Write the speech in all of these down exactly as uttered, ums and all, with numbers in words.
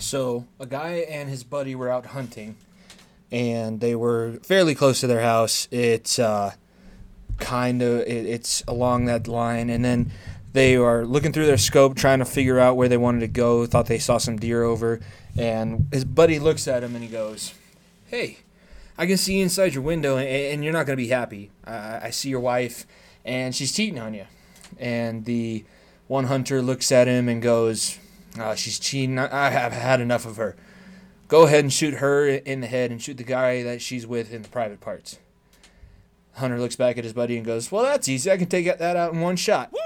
So a guy and his buddy were out hunting, and they were fairly close to their house. It's uh, kind of it, it's along that line, and then they are looking through their scope, trying to figure out where they wanted to go. Thought they saw some deer over, and his buddy looks at him and he goes, "Hey, I can see inside your window, and, and you're not going to be happy. I, I see your wife, and she's cheating on you." And the one hunter looks at him and goes, Uh, she's cheating. I have had enough of her. Go ahead and shoot her in the head and shoot the guy that she's with in the private parts. Hunter looks back at his buddy and goes, "Well, that's easy. I can take that out in one shot." Woo!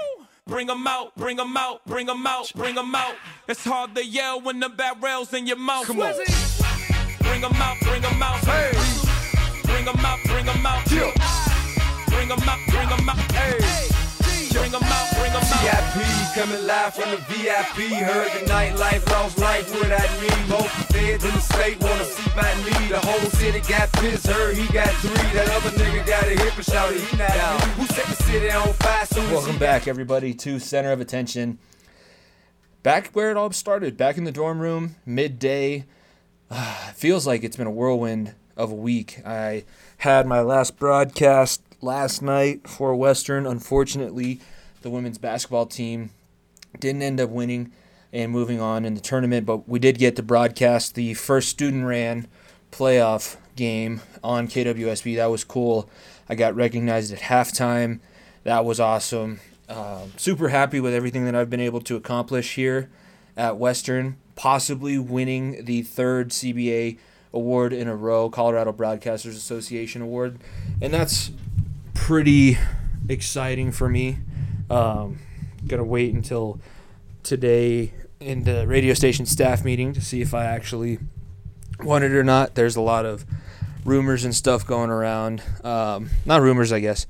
Bring them out, bring them out, bring them out, bring them out. It's hard to yell when the barrel's in your mouth. Come on. Bring them out, bring them out. Hey. Bring them out, bring them out. Yeah. Bring them out, bring them out. Hey. Hey. Bring them out, bring them out. V I P coming live from the V I P. Heard the nightlife, lost life, what I need. Both the feds in the state wanna see by me. The whole city got pissed, heard he got three. That other nigga got a hip and shouted, he not out. Who set the city on fire? So welcome back, everybody, to Center of Attention. Back where it all started, back in the dorm room, midday. Uh, feels like it's been a whirlwind of a week. I had my last broadcast last night for Western. Unfortunately, the women's basketball team didn't end up winning and moving on in the tournament, but we did get to broadcast the first student-ran playoff game on K W S B. That was cool. I got recognized at halftime. That was awesome. Uh, super happy with everything that I've been able to accomplish here at Western, possibly winning the third C B A award in a row, Colorado Broadcasters Association award, and that's pretty exciting for me. Um, gonna wait until today in the radio station staff meeting to see if I actually won it or not. There's a lot of rumors and stuff going around. Um, not rumors, I guess,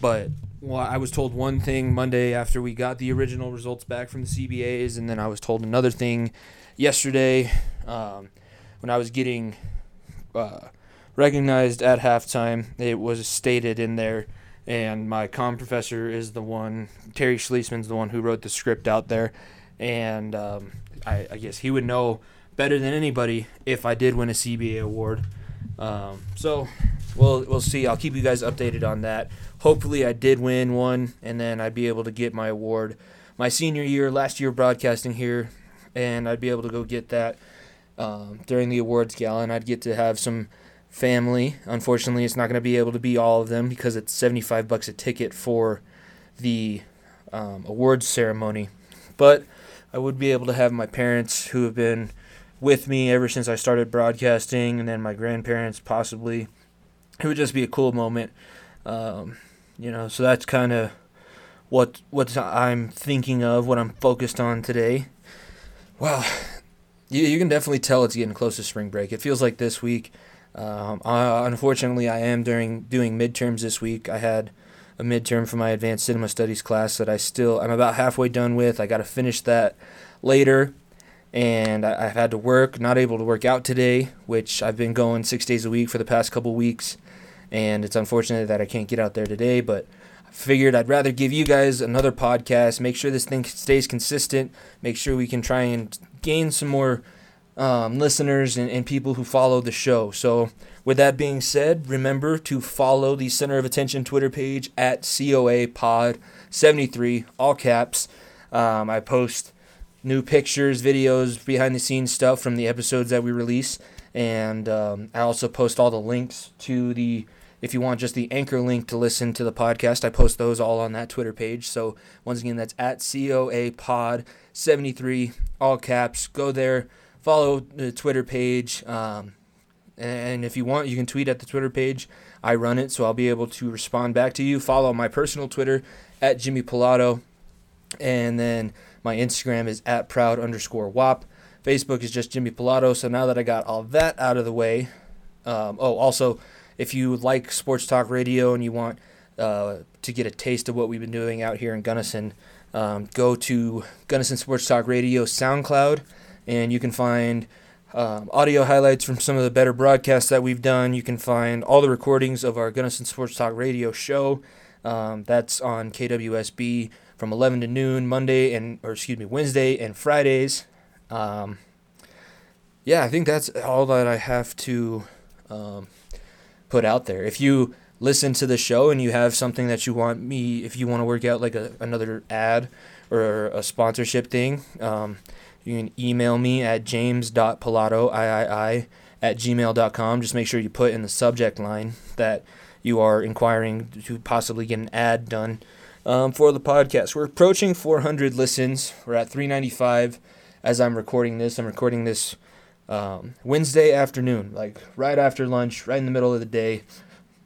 but well, I was told one thing Monday after we got the original results back from the C B As, and then I was told another thing yesterday um, when I was getting Uh, recognized at halftime. It was stated in there, and my comm professor is the one, Terry Schleesman's the one who wrote the script out there, and um, I, I guess he would know better than anybody if I did win a C B A award. Um, so we'll, we'll see. I'll keep you guys updated on that. Hopefully I did win one, and then I'd be able to get my award my senior year, last year broadcasting here, and I'd be able to go get that um, during the awards gala, and I'd get to have some family. Unfortunately, it's not going to be able to be all of them because it's seventy-five bucks a ticket for the um, awards ceremony. But I would be able to have my parents, who have been with me ever since I started broadcasting, and then my grandparents possibly. It would just be a cool moment, um, you know. So that's kind of what what I'm thinking of, what I'm focused on today. Wow, you you can definitely tell it's getting close to spring break. It feels like this week. Um, I, unfortunately, I am during doing midterms this week. I had a midterm for my advanced cinema studies class that I still, I'm about halfway done with. I got to finish that later, and I, I've had to work, not able to work out today, which I've been going six days a week for the past couple weeks, and it's unfortunate that I can't get out there today, but I figured I'd rather give you guys another podcast, make sure this thing stays consistent, make sure we can try and gain some more Um, listeners and, and people who follow the show. So with that being said, remember to follow the Center of Attention Twitter page at C O A Pod seventy-three, all caps. Um, I post new pictures, videos, behind-the-scenes stuff from the episodes that we release, and um, I also post all the links to the, if you want just the anchor link to listen to the podcast, I post those all on that Twitter page. So once again, that's at C O A Pod seventy-three, all caps. Go there. Follow the Twitter page, um, and if you want, you can tweet at the Twitter page. I run it, so I'll be able to respond back to you. Follow my personal Twitter, at Jimmy Pilato, and then my Instagram is at proud underscore wop. Facebook is just Jimmy Pilato, so now that I got all that out of the way, um, oh, also, if you like Sports Talk Radio and you want uh, to get a taste of what we've been doing out here in Gunnison, um, go to Gunnison Sports Talk Radio SoundCloud, and you can find um, audio highlights from some of the better broadcasts that we've done. You can find all the recordings of our Gunnison Sports Talk Radio show. Um, that's on K W S B from eleven to noon Monday and, or excuse me, Wednesday and Fridays. Um, yeah, I think that's all that I have to um, put out there. If you listen to the show and you have something that you want me, if you want to work out like a, another ad or a sponsorship thing, um, you can email me at james dot pilato triple i at gmail dot com. Just make sure you put in the subject line that you are inquiring to possibly get an ad done um, for the podcast. We're approaching four hundred listens. We're at three ninety-five as I'm recording this. I'm recording this um, Wednesday afternoon, like right after lunch, right in the middle of the day.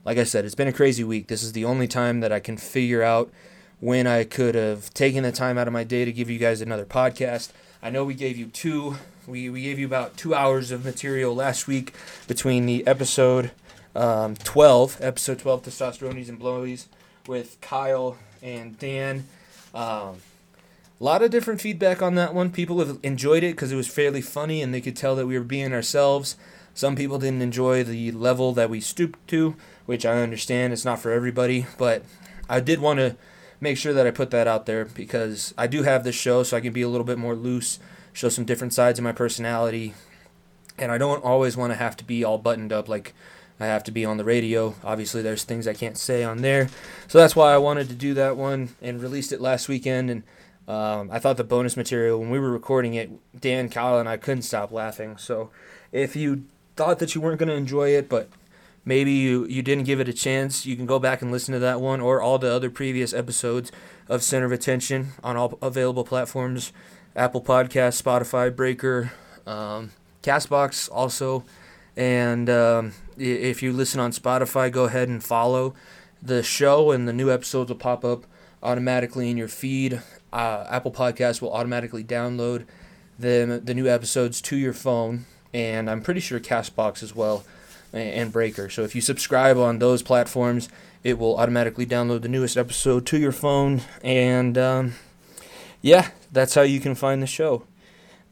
Like I said, it's been a crazy week. This is the only time that I can figure out when I could have taken the time out of my day to give you guys another podcast. I know we gave you two. We, we gave you about two hours of material last week between the episode... Um, twelve, episode twelve, Testosterones and Blowies, with Kyle and Dan. Um, a lot of different feedback on that one. People have enjoyed it because it was fairly funny and they could tell that we were being ourselves. Some people didn't enjoy the level that we stooped to, which I understand. It's not for everybody, but I did want to make sure that I put that out there because I do have this show, so I can be a little bit more loose, show some different sides of my personality, and I don't always want to have to be all buttoned up like I have to be on the radio. Obviously, there's things I can't say on there. So that's why I wanted to do that one and released it last weekend. And um, I thought the bonus material, when we were recording it, Dan, Kyle, and I couldn't stop laughing. So if you thought that you weren't going to enjoy it, but maybe you, you didn't give it a chance, you can go back and listen to that one or all the other previous episodes of Center of Attention on all available platforms, Apple Podcasts, Spotify, Breaker, um, CastBox also. And um, if you listen on Spotify, go ahead and follow the show, and the new episodes will pop up automatically in your feed. Uh, Apple Podcasts will automatically download the, the new episodes to your phone, and I'm pretty sure CastBox as well, and, and Breaker. So if you subscribe on those platforms, it will automatically download the newest episode to your phone. And um, yeah, that's how you can find the show.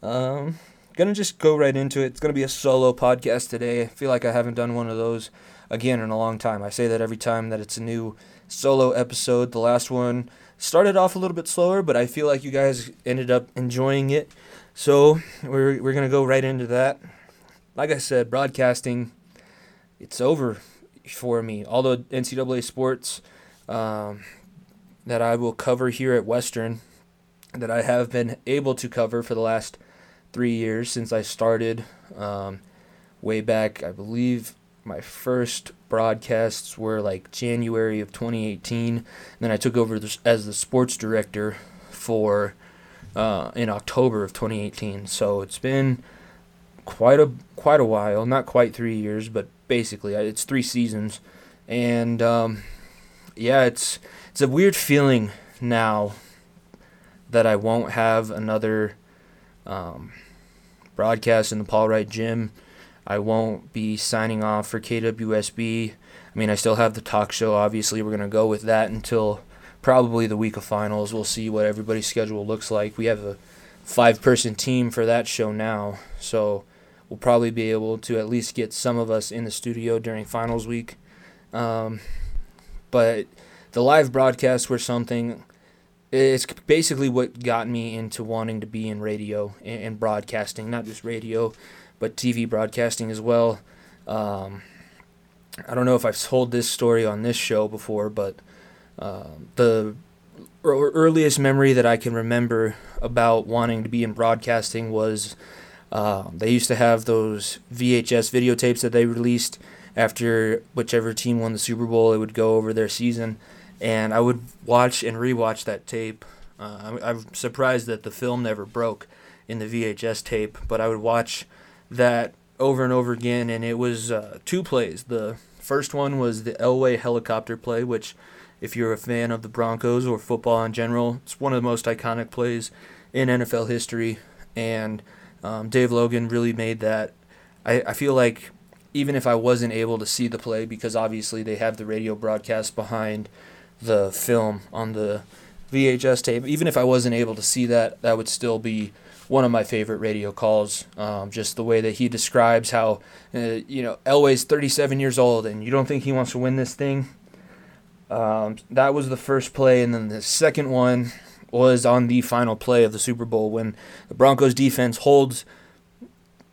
Um... Gonna just go right into it. It's gonna be a solo podcast today. I feel like I haven't done one of those again in a long time. I say that every time that it's a new solo episode. The last one started off a little bit slower, but I feel like you guys ended up enjoying it. So we're we're gonna go right into that. Like I said, broadcasting, it's over for me. All the N C double A sports um, that I will cover here at Western, that I have been able to cover for the last three years since I started, um, way back. I believe my first broadcasts were like January of twenty eighteen. And then I took over as the sports director for uh, in October of twenty eighteen. So it's been quite a quite a while. Not quite three years, but basically it's three seasons. And um, yeah, it's it's a weird feeling now that I won't have another um, broadcast in the Paul Wright Gym. I won't be signing off for K W S B. I mean, I still have the talk show. Obviously, we're going to go with that until probably the week of finals. We'll see what everybody's schedule looks like. We have a five-person team for that show now, so we'll probably be able to at least get some of us in the studio during finals week. Um, but the live broadcasts were something... It's basically what got me into wanting to be in radio and broadcasting, not just radio, but T V broadcasting as well. Um, I don't know if I've told this story on this show before, but uh, the earliest memory that I can remember about wanting to be in broadcasting was uh, they used to have those V H S videotapes that they released after whichever team won the Super Bowl. It would go over their season. And I would watch and rewatch that tape. Uh, I'm, I'm surprised that the film never broke in the V H S tape, but I would watch that over and over again, and it was uh, two plays. The first one was the Elway helicopter play, which if you're a fan of the Broncos or football in general, it's one of the most iconic plays in N F L history, and um, Dave Logan really made that. I, I feel like even if I wasn't able to see the play, because obviously they have the radio broadcast behind the film on the V H S tape, even if I wasn't able to see that, that would still be one of my favorite radio calls. Um, just the way that he describes how, uh, you know, Elway's thirty-seven years old and you don't think he wants to win this thing. Um, that was the first play, and then the second one was on the final play of the Super Bowl when the Broncos defense holds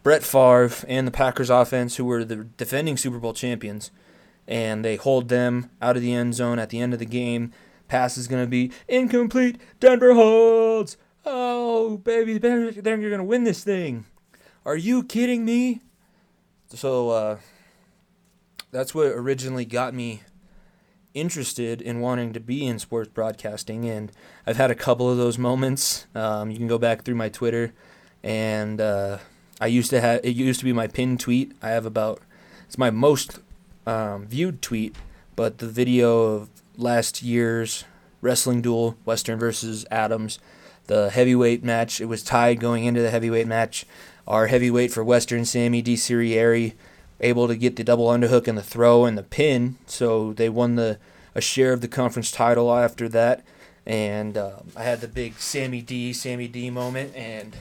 Brett Favre and the Packers offense, who were the defending Super Bowl champions, and they hold them out of the end zone at the end of the game. Pass is going to be incomplete. Denver holds. Oh, baby, then you're going to win this thing. Are you kidding me? So uh, that's what originally got me interested in wanting to be in sports broadcasting, and I've had a couple of those moments. Um, you can go back through my Twitter, and uh, I used to have it used to be my pinned tweet. I have about it's my most um, viewed tweet, but the video of last year's wrestling duel, Western versus Adams, the heavyweight match. It was tied going into the heavyweight match. Our heavyweight for Western, Sammy D. Seriary, able to get the double underhook and the throw and the pin, so they won the a share of the conference title after that. And uh, I had the big Sammy D. Sammy D. moment, and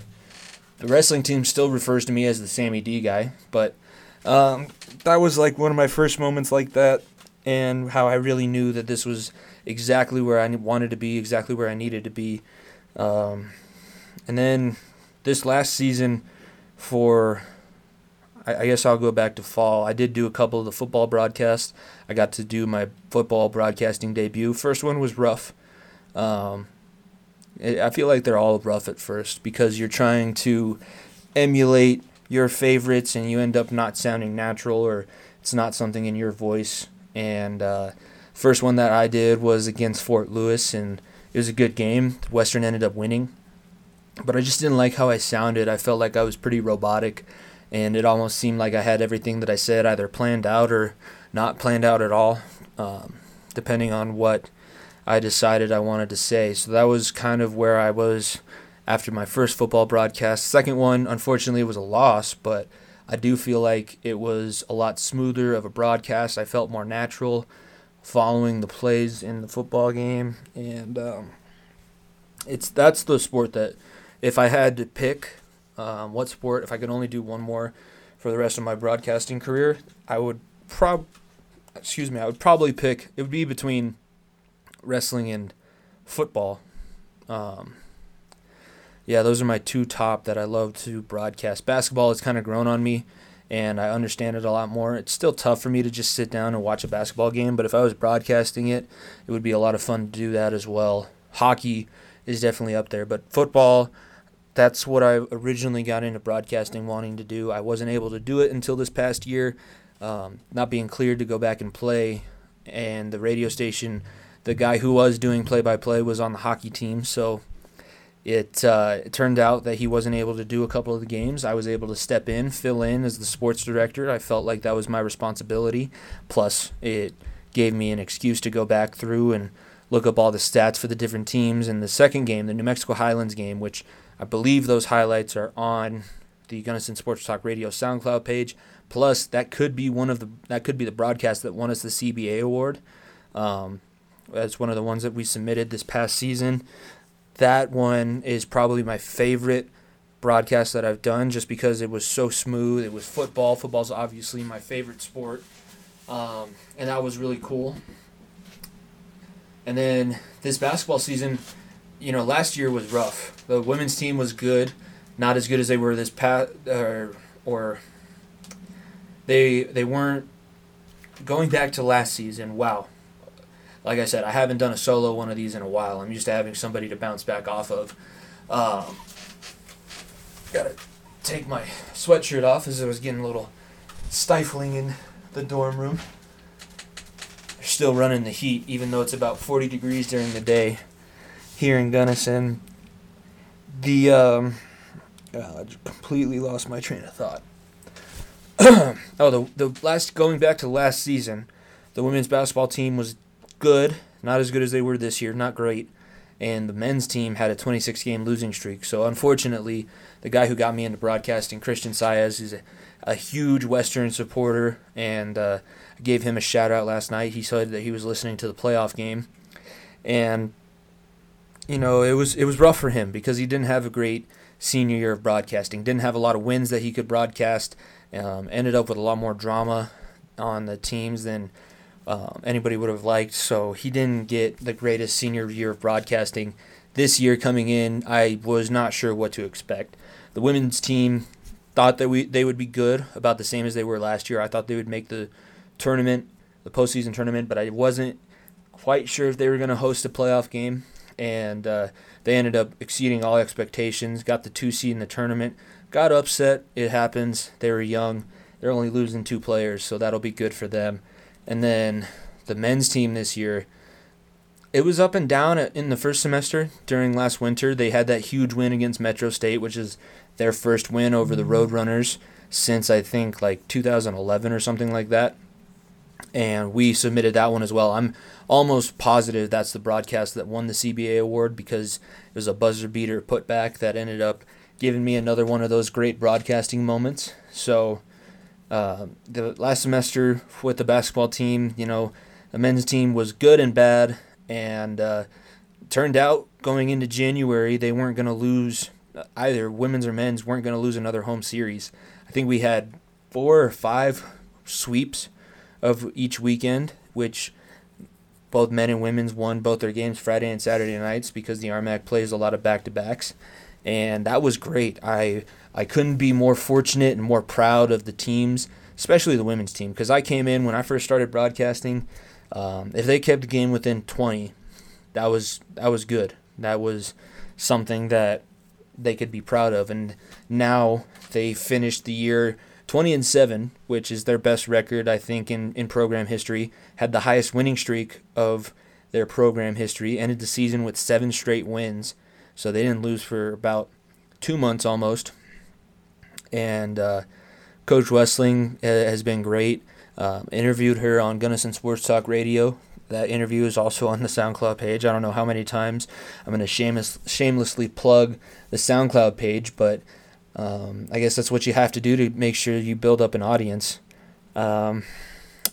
the wrestling team still refers to me as the Sammy D. guy. But um, that was like one of my first moments like that, and how I really knew that this was exactly where I wanted to be, exactly where I needed to be. Um, and then this last season, for I guess I'll go back to fall. I did do a couple of the football broadcasts. I got to do my football broadcasting debut. First one was rough. Um, it, I feel like they're all rough at first because you're trying to emulate your favorites and you end up not sounding natural, or it's not something in your voice. And uh, first one that I did was against Fort Lewis, and it was a good game. Western ended up winning. But I just didn't like how I sounded. I felt like I was pretty robotic, and it almost seemed like I had everything that I said either planned out or not planned out at all, um, depending on what I decided I wanted to say. So that was kind of where I was after my first football broadcast. Second one, unfortunately, was a loss, but I do feel like it was a lot smoother of a broadcast. I felt more natural following the plays in the football game, and um, it's that's the sport that... If I had to pick um, what sport, if I could only do one more for the rest of my broadcasting career, I would prob, excuse me, I would probably pick. It would be between wrestling and football. Um, yeah, those are my two top that I love to broadcast. Basketball has kind of grown on me, and I understand it a lot more. It's still tough for me to just sit down and watch a basketball game, but if I was broadcasting it, it would be a lot of fun to do that as well. Hockey is definitely up there, but football. That's what I originally got into broadcasting wanting to do. I wasn't able to do it until this past year, um, not being cleared to go back and play. And the radio station, the guy who was doing play-by-play was on the hockey team, so it, uh, it turned out that he wasn't able to do a couple of the games. I was able to step in, fill in as the sports director. I felt like that was my responsibility. Plus, it gave me an excuse to go back through and look up all the stats for the different teams. And the second game, the New Mexico Highlands game, which I believe those highlights are on the Gunnison Sports Talk Radio SoundCloud page. Plus, that could be one of the that could be the broadcast that won us the C B A award. Um, that's one of the ones that we submitted this past season. That one is probably my favorite broadcast that I've done, just because it was so smooth. It was football. Football's obviously my favorite sport, um, and that was really cool. And then this basketball season, you know, last year was rough. The women's team was good, not as good as they were this past, or, or they they weren't going back to last season. Wow, like I said, I haven't done a solo one of these in a while. I'm used to having somebody to bounce back off of. Um, gotta take my sweatshirt off as it was getting a little stifling in the dorm room. They're still running the heat, even though it's about forty degrees during the day here in Gunnison. The, um, oh, I just completely lost my train of thought. oh, the the last, going back to last season, the women's basketball team was good, not as good as they were this year, not great, and the men's team had a twenty-six game losing streak. So, unfortunately, the guy who got me into broadcasting, Christian Saez, is a, a huge Western supporter, and uh, I gave him a shout-out last night. He said that he was listening to the playoff game, and you know, it was it was rough for him because he didn't have a great senior year of broadcasting, didn't have a lot of wins that he could broadcast, um, ended up with a lot more drama on the teams than um, anybody would have liked, so he didn't get the greatest senior year of broadcasting. This year coming in, I was not sure what to expect. The women's team thought that we they would be good, about the same as they were last year. I thought they would make the tournament, the postseason tournament, but I wasn't quite sure if they were going to host a playoff game. And uh, they ended up exceeding all expectations, got the two seed in the tournament, got upset. It happens. They were young. They're only losing two players, so that'll be good for them. And then the men's team this year, it was up and down in the first semester during last winter. They had that huge win against Metro State, which is their first win over the Roadrunners since, I think, like two thousand eleven or something like that. And we submitted that one as well. I'm almost positive that's the broadcast that won the C B A award, because it was a buzzer beater putback that ended up giving me another one of those great broadcasting moments. So uh, the last semester with the basketball team, you know, the men's team was good and bad. And uh, turned out going into January, they weren't going to lose, either women's or men's, weren't going to lose another home series. I think we had four or five sweeps of each weekend, which both men and women's won both their games Friday and Saturday nights, because the R M A C plays a lot of back-to-backs. And that was great. I I couldn't be more fortunate and more proud of the teams, especially the women's team, because I came in when I first started broadcasting. Um, if they kept the game within twenty, that was that was good. That was something that they could be proud of. And now they finished the year twenty and seven, which is their best record, I think, in, in program history. Had the highest winning streak of their program history. Ended the season with seven straight wins. So they didn't lose for about two months almost. And uh, Coach Wessling has been great. Um, interviewed her on Gunnison Sports Talk Radio. That interview is also on the SoundCloud page. I don't know how many times I'm going to shameless, shamelessly plug the SoundCloud page, but um, I guess that's what you have to do to make sure you build up an audience. Um,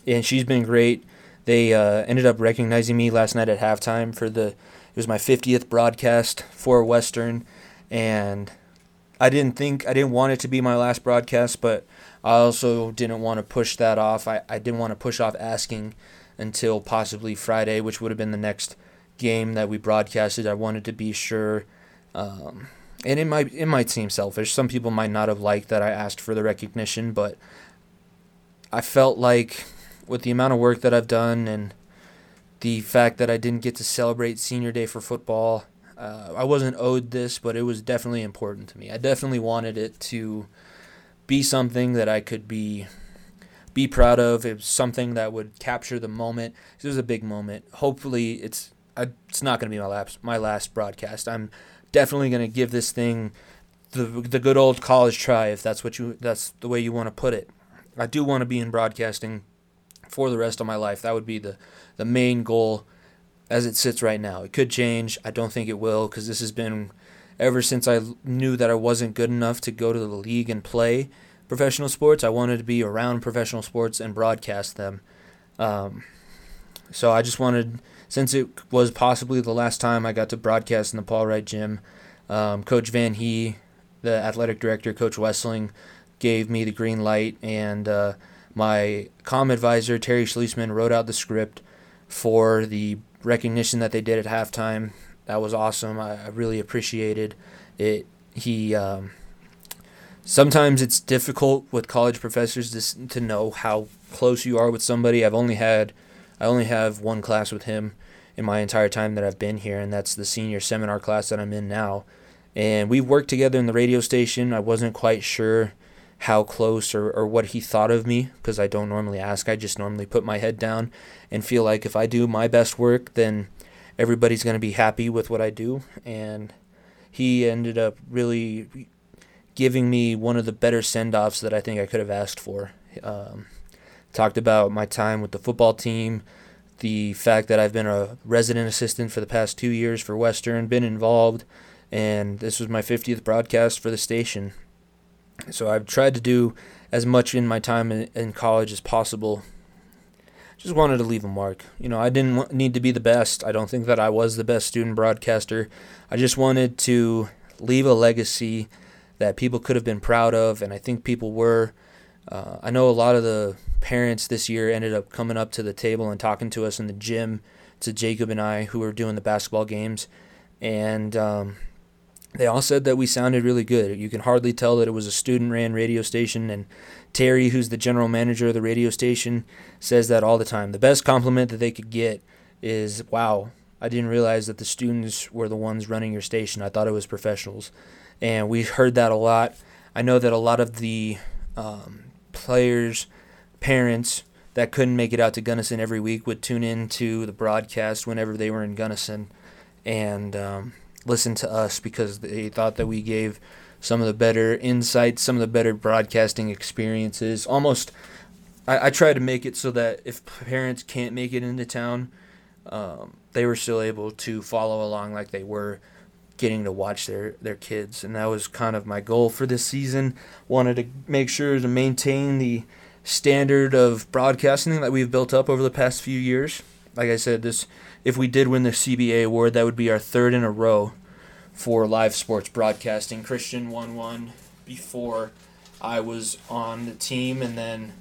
and she's been great. They uh, ended up recognizing me last night at halftime for the, it was my fiftieth broadcast for Western, and I didn't think, I didn't want it to be my last broadcast, but I also didn't want to push that off. I, I didn't want to push off asking until possibly Friday, which would have been the next game that we broadcasted. I wanted to be sure, um, and it might it might seem selfish. Some people might not have liked that I asked for the recognition, but I felt like with the amount of work that I've done and the fact that I didn't get to celebrate senior day for football, uh, I wasn't owed this, but it was definitely important to me. I definitely wanted it to be something that I could be be proud of. It was something that would capture the moment. It was a big moment. Hopefully, it's I, it's not going to be my last my last broadcast. I'm definitely going to give this thing the the good old college try, if that's what you that's the way you want to put it. I do want to be in broadcasting for the rest of my life. That would be the the main goal as it sits right now. It could change. I don't think it will, because this has been. Ever since I knew that I wasn't good enough to go to the league and play professional sports, I wanted to be around professional sports and broadcast them. Um, so I just wanted, since it was possibly the last time I got to broadcast in the Paul Wright Gym, um, Coach Van Hee, the athletic director, Coach Wessling, gave me the green light, and uh, my comm advisor, Terry Schliesman, wrote out the script for the recognition that they did at halftime. That was awesome. I, I really appreciated it. He um, sometimes it's difficult with college professors to to know how close you are with somebody. I've only had I only have one class with him in my entire time that I've been here, and that's the senior seminar class that I'm in now. And we worked together in the radio station. I wasn't quite sure how close or, or what he thought of me, because I don't normally ask. I just normally put my head down and feel like if I do my best work, then everybody's going to be happy with what I do. And he ended up really giving me one of the better send-offs that I think I could have asked for. Um, talked about my time with the football team, the fact that I've been a resident assistant for the past two years for Western, been involved, and this was my fiftieth broadcast for the station. So I've tried to do as much in my time in, in college as possible. Just wanted to leave a mark. You know, I didn't need to be the best. I don't think that I was the best student broadcaster. I just wanted to leave a legacy that people could have been proud of, and I think people were. Uh, I know a lot of the parents this year ended up coming up to the table and talking to us in the gym, to Jacob and I, who were doing the basketball games, and um, they all said that we sounded really good. You can hardly tell that it was a student-ran radio station, and Terry, who's the general manager of the radio station, says that all the time. The best compliment that they could get is, wow, I didn't realize that the students were the ones running your station. I thought it was professionals. And we heard that a lot. I know that a lot of the um, players, parents that couldn't make it out to Gunnison every week would tune in to the broadcast whenever they were in Gunnison and um, listen to us because they thought that we gave some of the better insights, some of the better broadcasting experiences. Almost, I, I try to make it so that if parents can't make it into town, um, they were still able to follow along like they were getting to watch their, their kids. And that was kind of my goal for this season. Wanted to make sure to maintain the standard of broadcasting that we've built up over the past few years. Like I said, this if we did win the C B A award, that would be our third in a row for live sports broadcasting. Christian won one before I was on the team, and then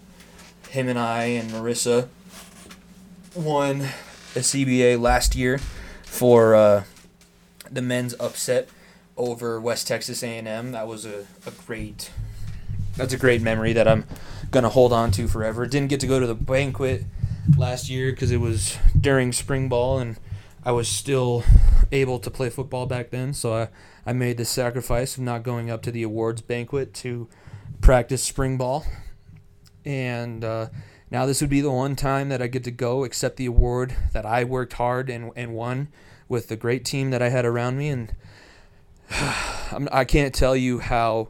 him and I and Marissa won a C B A last year for uh, the men's upset over West Texas A and M. That was a, a great that's a great memory that I'm going to hold on to forever. Didn't get to go to the banquet last year because it was during spring ball, and I was still able to play football back then, so I, I made the sacrifice of not going up to the awards banquet to practice spring ball. And uh, now this would be the one time that I get to go accept the award that I worked hard and, and won with the great team that I had around me. And I'm, I can't tell you how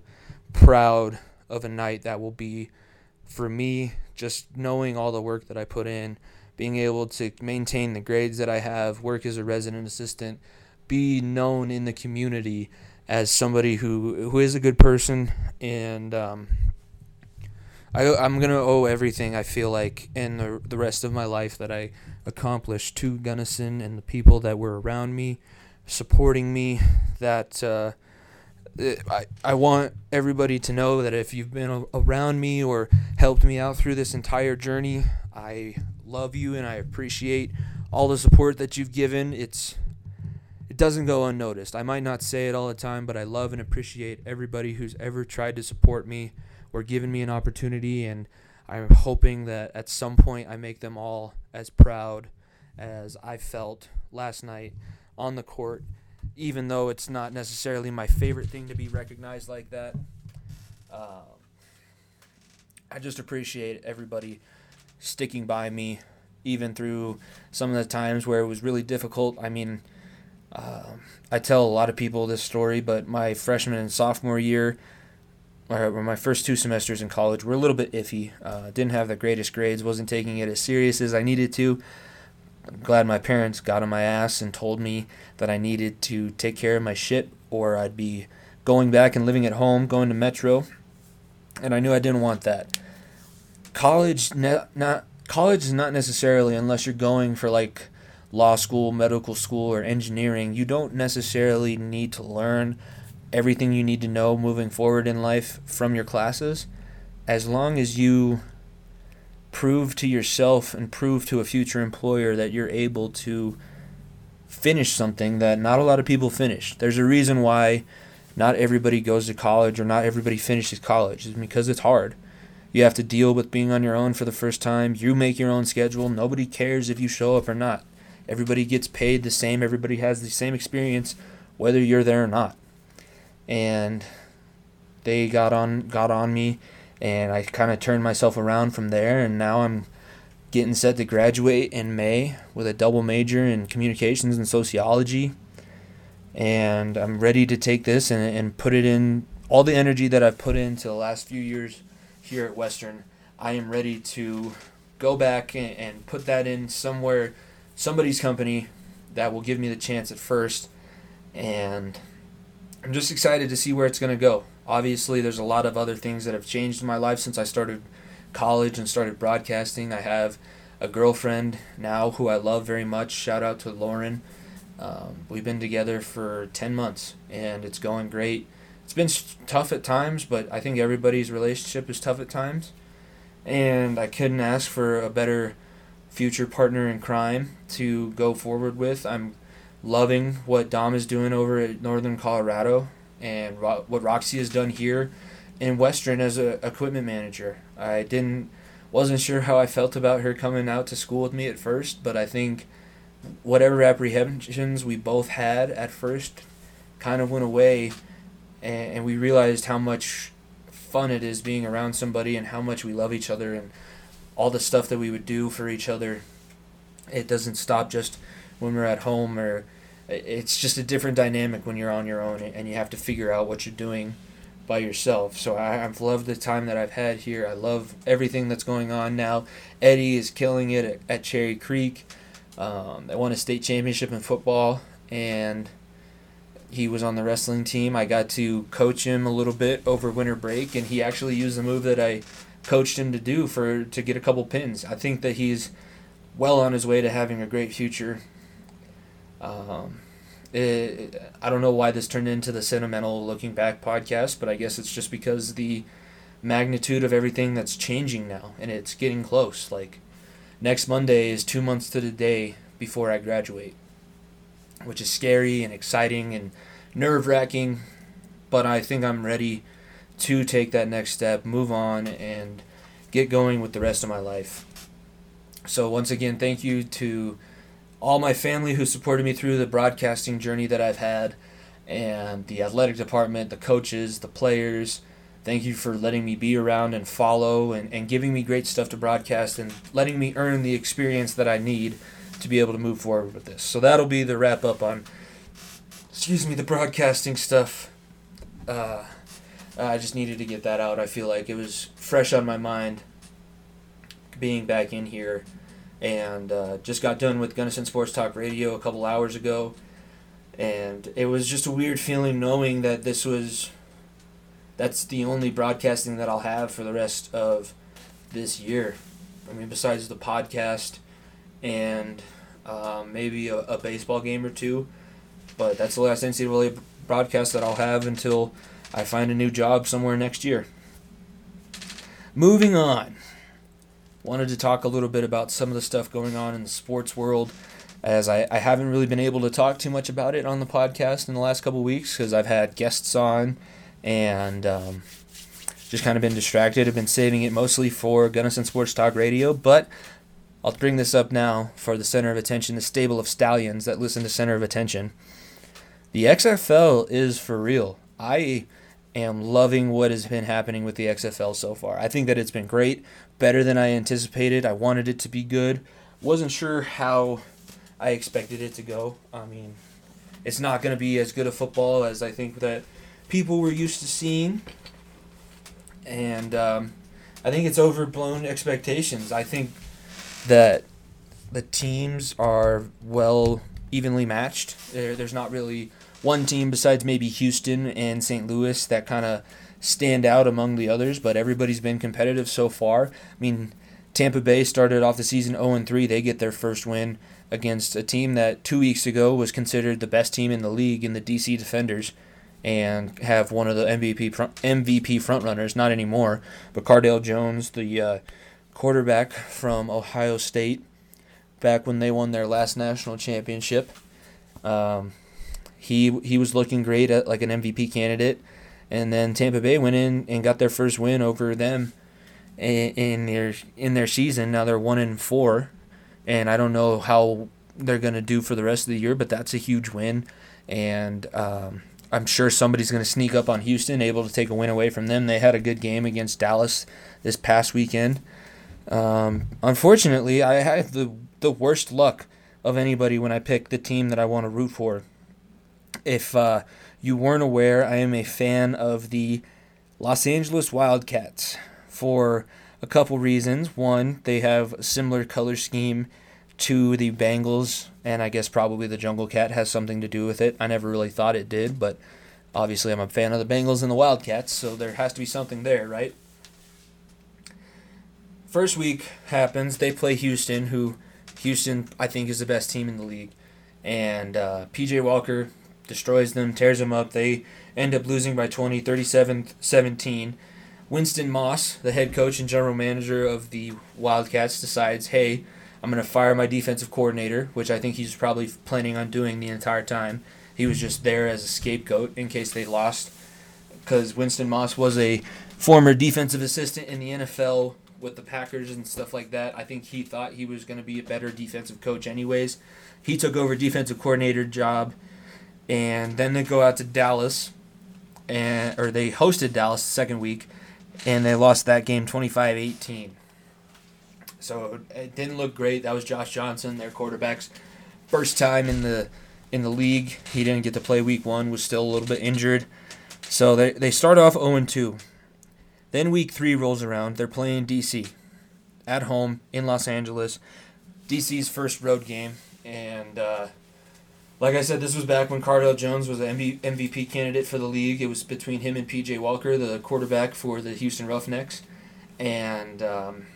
proud of a night that will be for me, just knowing all the work that I put in, being able to maintain the grades that I have, work as a resident assistant, be known in the community as somebody who who is a good person. And um, I, I'm going to owe everything, I feel like, and the, the rest of my life that I accomplished to Gunnison and the people that were around me, supporting me. That uh, I, I want everybody to know that if you've been around me or helped me out through this entire journey, I love you and I appreciate all the support that you've given. It's it doesn't go unnoticed. I might not say it all the time, but I love and appreciate everybody who's ever tried to support me or given me an opportunity, and I'm hoping that at some point I make them all as proud as I felt last night on the court, even though it's not necessarily my favorite thing to be recognized like that. Uh, I just appreciate everybody sticking by me, even through some of the times where it was really difficult. I mean, uh, I tell a lot of people this story, but my freshman and sophomore year, or my first two semesters in college, were a little bit iffy. Uh, didn't have the greatest grades, wasn't taking it as serious as I needed to. I'm glad my parents got on my ass and told me that I needed to take care of my shit, or I'd be going back and living at home, going to Metro, and I knew I didn't want that. College, ne- not college is not necessarily, unless you're going for like law school, medical school, or engineering, you don't necessarily need to learn everything you need to know moving forward in life from your classes, as long as you prove to yourself and prove to a future employer that you're able to finish something that not a lot of people finish. There's a reason why not everybody goes to college or not everybody finishes college. It's because it's hard. You have to deal with being on your own for the first time. You make your own schedule. Nobody cares if you show up or not. Everybody gets paid the same. Everybody has the same experience, whether you're there or not. And they got on got on me, and I kind of turned myself around from there. And now I'm getting set to graduate in May with a double major in communications and sociology. And I'm ready to take this and, and put it in all the energy that I've put into the last few years here at Western. I am ready to go back and, and put that in somewhere, somebody's company that will give me the chance at first, and I'm just excited to see where it's going to go. Obviously, there's a lot of other things that have changed in my life since I started college and started broadcasting. I have a girlfriend now who I love very much. Shout out to Lauren. Um, we've been together for ten months, and it's going great. It's been tough at times, but I think everybody's relationship is tough at times. And I couldn't ask for a better future partner in crime to go forward with. I'm loving what Dom is doing over at Northern Colorado and ro- what Roxy has done here in Western as a equipment manager. I didn't wasn't sure how I felt about her coming out to school with me at first, but I think whatever apprehensions we both had at first kind of went away, and, and we realized how much fun it is being around somebody and how much we love each other and all the stuff that we would do for each other. It doesn't stop just when we're at home, or it's just a different dynamic when you're on your own and you have to figure out what you're doing by yourself. So I, I've loved the time that I've had here. I love everything that's going on now. Eddie is killing it at, at Cherry Creek. Um, they won a state championship in football, and he was on the wrestling team. I got to coach him a little bit over winter break, and he actually used the move that I coached him to do for to get a couple pins. I think that he's well on his way to having a great future. Um, it, I don't know why this turned into the sentimental looking back podcast, but I guess it's just because the magnitude of everything that's changing now, and it's getting close. Like, next Monday is two months to the day before I graduate, which is scary and exciting and nerve-wracking, but I think I'm ready to take that next step, move on, and get going with the rest of my life. So once again, thank you to all my family who supported me through the broadcasting journey that I've had, and the athletic department, the coaches, the players. Thank you for letting me be around and follow and, and giving me great stuff to broadcast and letting me earn the experience that I need to be able to move forward with this. So that'll be the wrap up on, excuse me, the broadcasting stuff. Uh, I just needed to get that out. I feel like it was fresh on my mind being back in here. And uh, just got done with Gunnison Sports Talk Radio a couple hours ago, and it was just a weird feeling knowing that this was, that's the only broadcasting that I'll have for the rest of this year. I mean, besides the podcast and uh, maybe a, a baseball game or two, but that's the last N C double A broadcast that I'll have until I find a new job somewhere next year. Moving on. Wanted to talk a little bit about some of the stuff going on in the sports world, as I, I haven't really been able to talk too much about it on the podcast in the last couple of weeks because I've had guests on and um, just kind of been distracted. I've been saving it mostly for Gunnison Sports Talk Radio, but I'll bring this up now for the center of attention, the stable of stallions that listen to center of attention. The X F L is for real. I am loving what has been happening with the X F L so far. I think that it's been great, better than I anticipated. I wanted it to be good. Wasn't sure how I expected it to go. I mean, it's not going to be as good a football as I think that people were used to seeing. And um, I think it's overblown expectations. I think that the teams are well evenly matched. There, there's not really one team besides maybe Houston and Saint Louis that kind of stand out among the others, but everybody's been competitive so far. I mean, Tampa Bay started off the season oh and three. They get their first win against a team that two weeks ago was considered the best team in the league in the D C Defenders and have one of the M V P M V P frontrunners, not anymore, but Cardale Jones, the uh, quarterback from Ohio State, back when they won their last national championship. Um, he he was looking great at like an M V P candidate. And then Tampa Bay went in and got their first win over them in their in their season. Now they're one and four, and I don't know how they're gonna do for the rest of the year, but that's a huge win. And um, I'm sure somebody's gonna sneak up on Houston, able to take a win away from them. They had a good game against Dallas this past weekend. Um, unfortunately, I have the the worst luck of anybody when I pick the team that I want to root for. If uh, you weren't aware, I am a fan of the Los Angeles Wildcats for a couple reasons. One, they have a similar color scheme to the Bengals, and I guess probably the Jungle Cat has something to do with it. I never really thought it did, but obviously I'm a fan of the Bengals and the Wildcats, so there has to be something there, right? First week happens, they play Houston, who Houston I think is the best team in the league, and uh, P J Walker destroys them, tears them up. They end up losing by twenty, thirty-seven seventeen. Winston Moss, the head coach and general manager of the Wildcats, decides, hey, I'm going to fire my defensive coordinator, which I think he's probably planning on doing the entire time. He was just there as a scapegoat in case they lost, because Winston Moss was a former defensive assistant in the N F L with the Packers and stuff like that. I think he thought he was going to be a better defensive coach anyways. He took over defensive coordinator job, and then they go out to Dallas, and or they hosted Dallas the second week, and they lost that game twenty-five eighteen. So it didn't look great. That was Josh Johnson, their quarterback's first time in the in the league. He didn't get to play week one, was still a little bit injured. So they, they start off oh and two. Then week three rolls around. They're playing D C at home in Los Angeles. D C's first road game. And uh, like I said, this was back when Cardale Jones was an M V P candidate for the league. It was between him and P J Walker, the quarterback for the Houston Roughnecks. And um,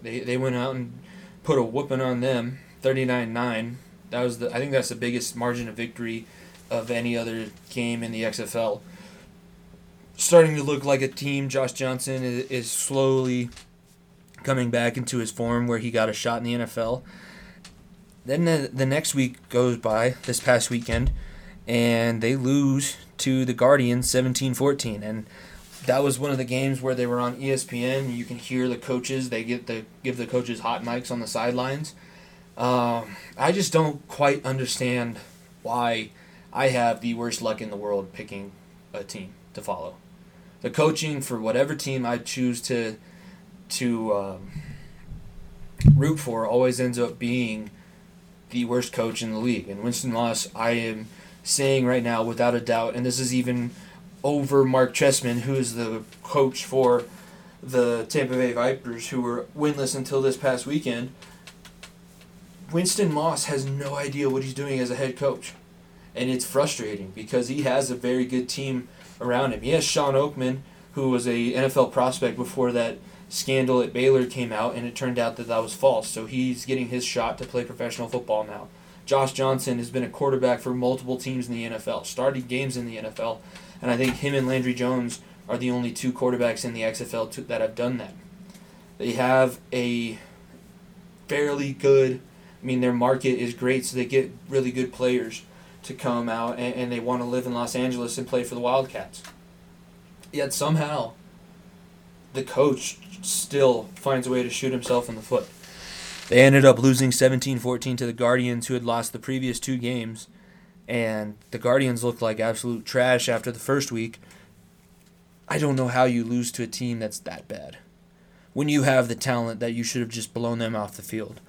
they they went out and put a whooping on them, thirty-nine nine. That was the I think that's the biggest margin of victory of any other game in the X F L. Starting to look like a team. Josh Johnson is slowly coming back into his form where he got a shot in the N F L. Then the, the next week goes by, this past weekend, and they lose to the Guardians seventeen fourteen. And that was one of the games where they were on E S P N. You can hear the coaches. They get the give the coaches hot mics on the sidelines. Um, I just don't quite understand why I have the worst luck in the world picking a team to follow. The coaching for whatever team I choose to to um, root for always ends up being the worst coach in the league. And Winston Moss, I am saying right now without a doubt, and this is even over Mark Chessman, who is the coach for the Tampa Bay Vipers, who were winless until this past weekend. Winston Moss has no idea what he's doing as a head coach. And it's frustrating because he has a very good team around him. He has Sean Oakman, who was a N F L prospect before that scandal at Baylor came out, and it turned out that that was false. So he's getting his shot to play professional football now. Josh Johnson has been a quarterback for multiple teams in the N F L, started games in the N F L, and I think him and Landry Jones are the only two quarterbacks in the X F L to, that have done that. They have a fairly good, I mean, their market is great, so they get really good players to come out, and, and they want to live in Los Angeles and play for the Wildcats. Yet somehow, the coach still finds a way to shoot himself in the foot. They ended up losing seventeen fourteen to the Guardians, who had lost the previous two games, and the Guardians looked like absolute trash after the first week. I don't know how you lose to a team that's that bad, when you have the talent that you should have just blown them off the field.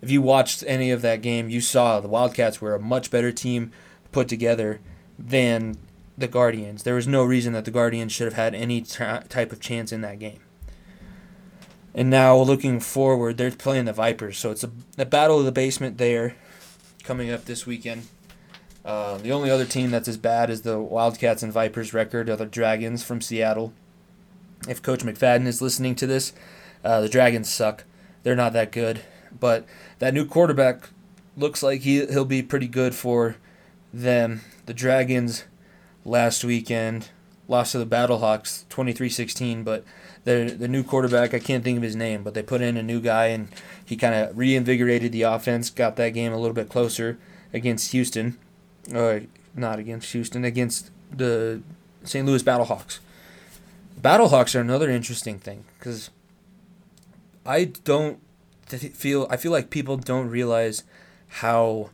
If you watched any of that game, you saw the Wildcats were a much better team put together than the Guardians. There was no reason that the Guardians should have had any t- type of chance in that game. And now looking forward, they're playing the Vipers. So it's a, a battle of the basement there coming up this weekend. Uh, the only other team that's as bad as the Wildcats and Vipers record are the Dragons from Seattle. If Coach McFadden is listening to this, uh, the Dragons suck. They're not that good. But that new quarterback looks like he, he'll be pretty good for them. The Dragons last weekend lost to the Battle Hawks twenty-three sixteen, but the the new quarterback, I can't think of his name, but they put in a new guy, and he kind of reinvigorated the offense, got that game a little bit closer against Houston. Or not against Houston, against the Saint Louis Battle Hawks. Battle Hawks are another interesting thing because I don't Feel I feel like people don't realize how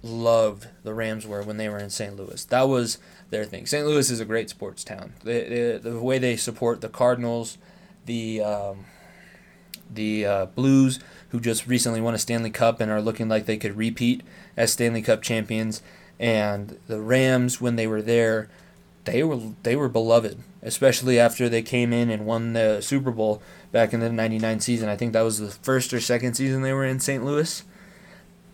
loved the Rams were when they were in Saint Louis. That was their thing. Saint Louis is a great sports town. The, the, the way they support the Cardinals, the um, the uh, Blues, who just recently won a Stanley Cup and are looking like they could repeat as Stanley Cup champions, and the Rams when they were there, they were they were beloved, especially after they came in and won the Super Bowl back in the ninety-nine season. I think that was the first or second season they were in Saint Louis.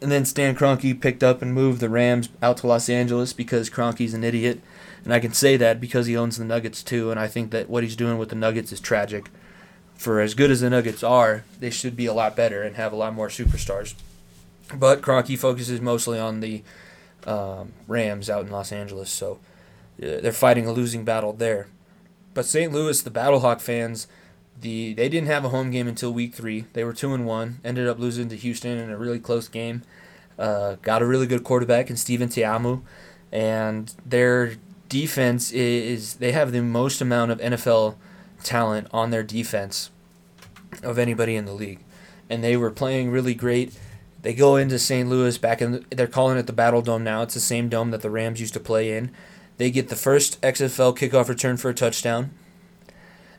And then Stan Kroenke picked up and moved the Rams out to Los Angeles because Kroenke's an idiot. And I can say that because he owns the Nuggets too, and I think that what he's doing with the Nuggets is tragic. For as good as the Nuggets are, they should be a lot better and have a lot more superstars. But Kroenke focuses mostly on the um, Rams out in Los Angeles, so they're fighting a losing battle there. But Saint Louis, the Battlehawk fans, The they didn't have a home game until week three. They were two and one. Ended up losing to Houston in a really close game. Uh, got a really good quarterback in Steven Teamu, and their defense is they have the most amount of N F L talent on their defense of anybody in the league, and they were playing really great. They go into Saint Louis back in. The, they're calling it the Battle Dome now. It's the same dome that the Rams used to play in. They get the first X F L kickoff return for a touchdown,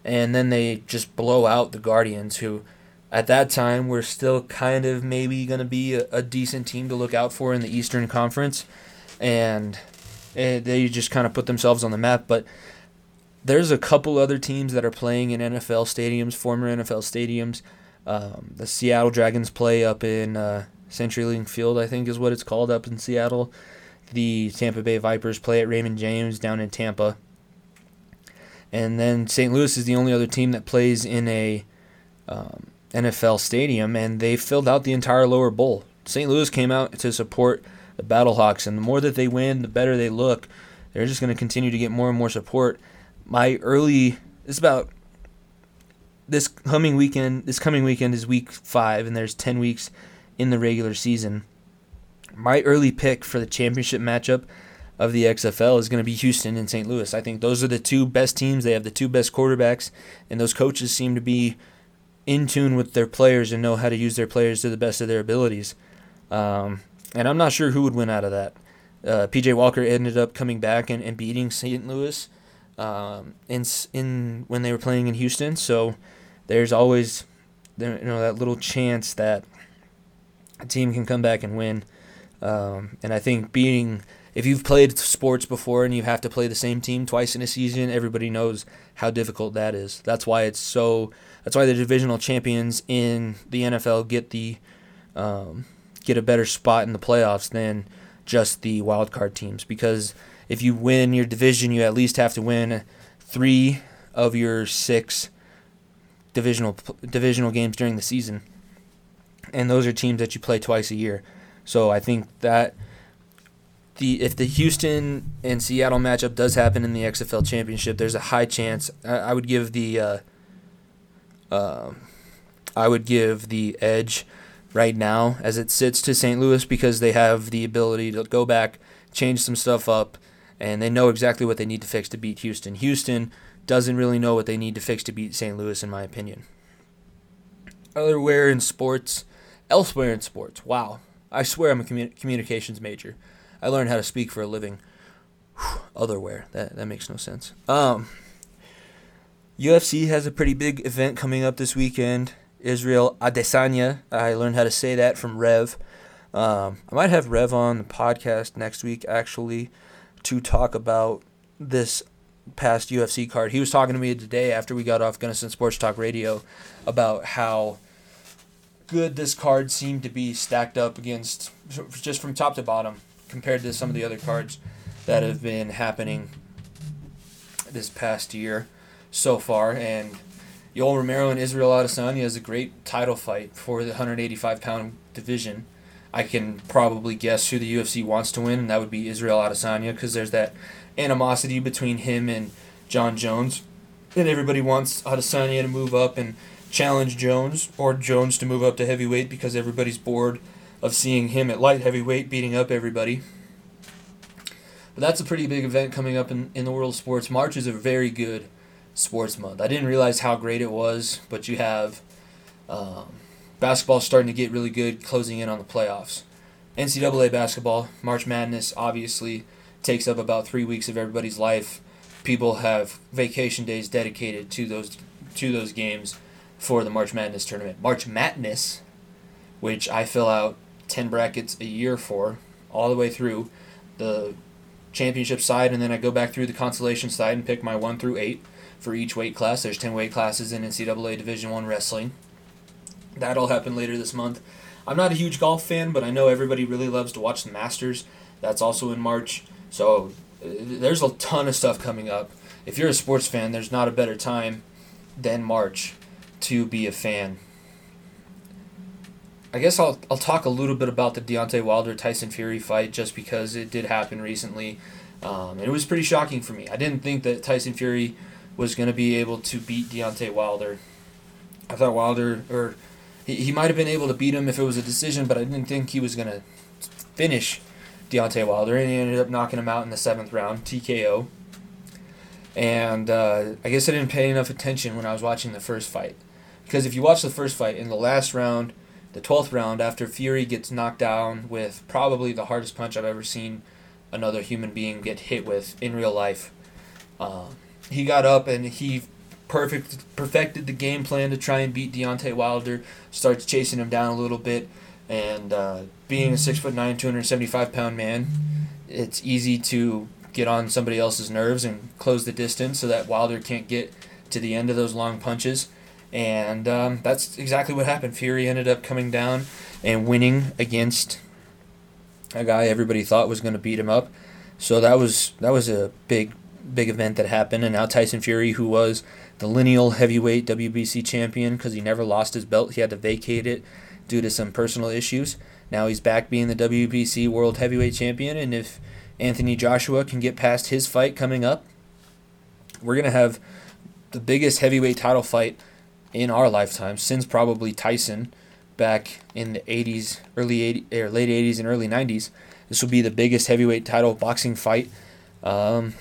and then they just blow out the Guardians, who at that time were still kind of maybe going to be a, a decent team to look out for in the Eastern Conference, and it, they just kind of put themselves on the map. But there's a couple other teams that are playing in N F L stadiums, former N F L stadiums. Um, the Seattle Dragons play up in uh, CenturyLink Field, I think is what it's called, up in Seattle. The Tampa Bay Vipers play at Raymond James down in Tampa. And then Saint Louis is the only other team that plays in a um, N F L stadium, and they filled out the entire lower bowl. Saint Louis came out to support the Battle Hawks, and the more that they win, the better they look. They're just going to continue to get more and more support. My early, it's about this coming weekend, this coming weekend is week five, and there's ten weeks in the regular season. My early pick for the championship matchup of the X F L is going to be Houston and Saint Louis. I think those are the two best teams. They have the two best quarterbacks, and those coaches seem to be in tune with their players and know how to use their players to the best of their abilities. Um, and I'm not sure who would win out of that. Uh, P J Walker ended up coming back and, and beating Saint Louis um, in in when they were playing in Houston. So there's always you know that little chance that a team can come back and win. Um, and I think being, if you've played sports before and you have to play the same team twice in a season, everybody knows how difficult that is. That's why it's so, that's why the divisional champions in the N F L get the, um, get a better spot in the playoffs than just the wild card teams. Because if you win your division, you at least have to win three of your six divisional, divisional games during the season. And those are teams that you play twice a year. So I think that the if the Houston and Seattle matchup does happen in the X F L championship, there's a high chance. I, I would give the uh, uh, I would give the edge right now as it sits to Saint Louis, because they have the ability to go back, change some stuff up, and they know exactly what they need to fix to beat Houston. Houston doesn't really know what they need to fix to beat Saint Louis, in my opinion. Elsewhere in sports, elsewhere in sports, wow. I swear I'm a commun- communications major. I learned how to speak for a living. Whew, otherwhere. That that makes no sense. Um, U F C has a pretty big event coming up this weekend. Israel Adesanya. I learned how to say that from Rev. Um, I might have Rev on the podcast next week, actually, to talk about this past U F C card. He was talking to me today after we got off Gunnison Sports Talk Radio about how good this card seemed to be stacked up against, just from top to bottom, compared to some of the other cards that have been happening this past year so far. And Yoel Romero and Israel Adesanya is a great title fight for the one eighty-five pound division. I can probably guess who the U F C wants to win, and that would be Israel Adesanya, because there's that animosity between him and John Jones, and everybody wants Adesanya to move up and challenge Jones, or Jones to move up to heavyweight, because everybody's bored of seeing him at light heavyweight beating up everybody. But that's a pretty big event coming up in, in the world of sports. March is a very good sports month. I didn't realize how great it was, but you have um, basketball starting to get really good, closing in on the playoffs. N C double A basketball, March Madness, obviously takes up about three weeks of everybody's life. People have vacation days dedicated to those to those games for the March Madness tournament. March Madness, which I fill out ten brackets a year for, all the way through the championship side, and then I go back through the consolation side and pick my one through eight for each weight class. There's ten weight classes in N C double A Division One wrestling. That'll happen later this month. I'm not a huge golf fan, but I know everybody really loves to watch the Masters. That's also in March. So there's a ton of stuff coming up. If you're a sports fan, there's not a better time than March to be a fan. I guess I'll I'll talk a little bit about the Deontay Wilder Tyson Fury fight, just because it did happen recently. Um, it was pretty shocking for me. I didn't think that Tyson Fury was going to be able to beat Deontay Wilder. I thought Wilder, or he, he might have been able to beat him if it was a decision, but I didn't think he was going to finish Deontay Wilder, and he ended up knocking him out in the seventh round, T K O. And uh, I guess I didn't pay enough attention when I was watching the first fight. Because if you watch the first fight, in the last round, the twelfth round, after Fury gets knocked down with probably the hardest punch I've ever seen another human being get hit with in real life, uh, he got up and he perfect perfected the game plan to try and beat Deontay Wilder, starts chasing him down a little bit, and uh, being a six foot nine, two hundred seventy-five pound man, it's easy to get on somebody else's nerves and close the distance so that Wilder can't get to the end of those long punches. And um, that's exactly what happened. Fury ended up coming down and winning against a guy everybody thought was going to beat him up. So that was that was a big, big event that happened. And now Tyson Fury, who was the lineal heavyweight W B C champion because he never lost his belt, he had to vacate it due to some personal issues. Now he's back being the W B C world heavyweight champion. And if Anthony Joshua can get past his fight coming up, we're going to have the biggest heavyweight title fight in our lifetime since probably Tyson back in the eighties, early eighties, or late eighties and early nineties. This will be the biggest heavyweight title boxing fight um,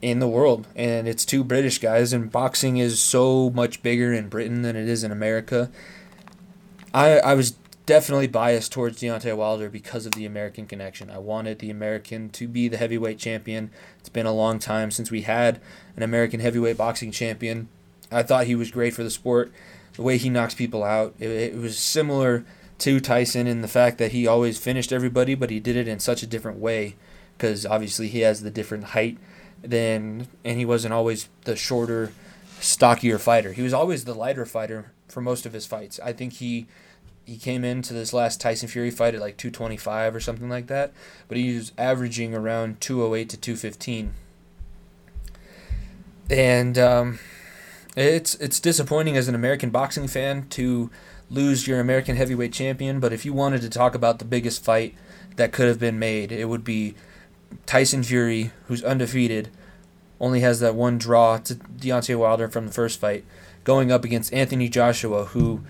in the world. And it's two British guys, and boxing is so much bigger in Britain than it is in America. I, I was definitely biased towards Deontay Wilder because of the American connection. I wanted the American to be the heavyweight champion. It's been a long time since we had an American heavyweight boxing champion. I thought he was great for the sport. The way he knocks people out, it, it was similar to Tyson in the fact that he always finished everybody, but he did it in such a different way because obviously he has the different height than, and he wasn't always the shorter, stockier fighter. He was always the lighter fighter for most of his fights. I think he he came into this last Tyson Fury fight at like two twenty-five or something like that, but he was averaging around two oh eight to two fifteen. And um, it's it's disappointing as an American boxing fan to lose your American heavyweight champion, but if you wanted to talk about the biggest fight that could have been made, it would be Tyson Fury, who's undefeated, only has that one draw to Deontay Wilder from the first fight, going up against Anthony Joshua, who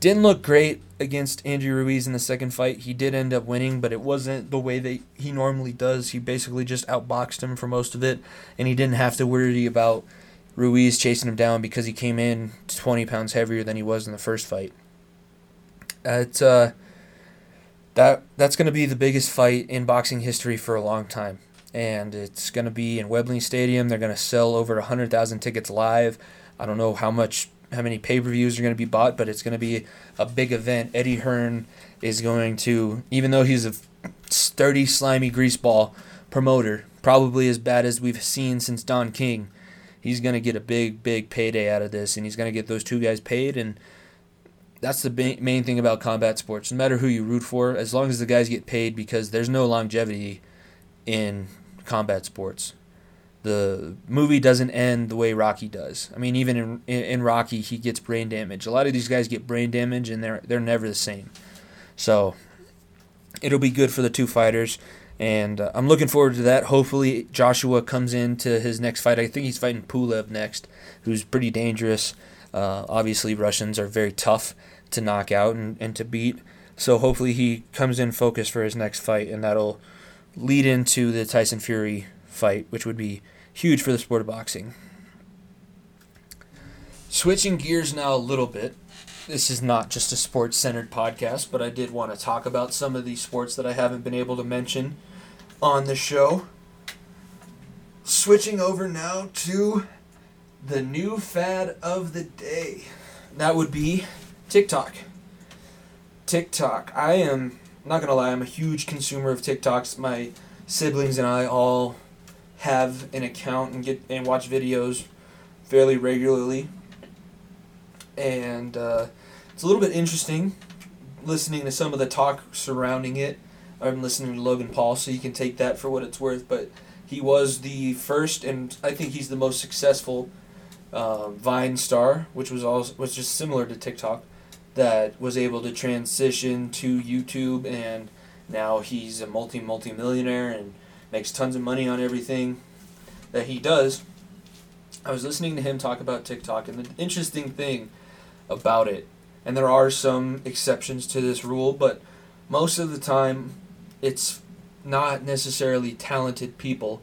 didn't look great against Andy Ruiz in the second fight. He did end up winning, but it wasn't the way that he normally does. He basically just outboxed him for most of it, and he didn't have to worry about Ruiz chasing him down because he came in twenty pounds heavier than he was in the first fight. It's, uh, that that's going to be the biggest fight in boxing history for a long time, and it's going to be in Wembley Stadium. They're going to sell over one hundred thousand tickets live. I don't know how much... how many pay-per-views are going to be bought, but it's going to be a big event. Eddie Hearn is going to, even though he's a sturdy, slimy greaseball promoter, probably as bad as we've seen since Don King, he's going to get a big, big payday out of this, and he's going to get those two guys paid, and that's the ba- main thing about combat sports. No matter who you root for, as long as the guys get paid, because there's no longevity in combat sports. The movie doesn't end the way Rocky does. I mean, even in, in in Rocky, he gets brain damage. A lot of these guys get brain damage, and they're they're never the same. So it'll be good for the two fighters, and uh, I'm looking forward to that. Hopefully, Joshua comes into his next fight. I think he's fighting Pulev next, who's pretty dangerous. Uh, obviously, Russians are very tough to knock out and, and to beat. So hopefully, he comes in focused for his next fight, and that'll lead into the Tyson Fury fight, which would be huge for the sport of boxing. Switching gears now a little bit. This is not just a sports-centered podcast, but I did want to talk about some of these sports that I haven't been able to mention on the show. Switching over now to the new fad of the day. That would be TikTok. TikTok. I am, I'm not going to lie, I'm a huge consumer of TikToks. My siblings and I all have an account and get and watch videos fairly regularly, and uh, it's a little bit interesting listening to some of the talk surrounding it. I'm listening to Logan Paul, so you can take that for what it's worth, but he was the first, and I think he's the most successful uh, Vine star, which was also, was just similar to TikTok, that was able to transition to YouTube, and now he's a multi multi millionaire and makes tons of money on everything that he does. I was listening to him talk about TikTok, and the interesting thing about it. And there are some exceptions to this rule, but most of the time it's not necessarily talented people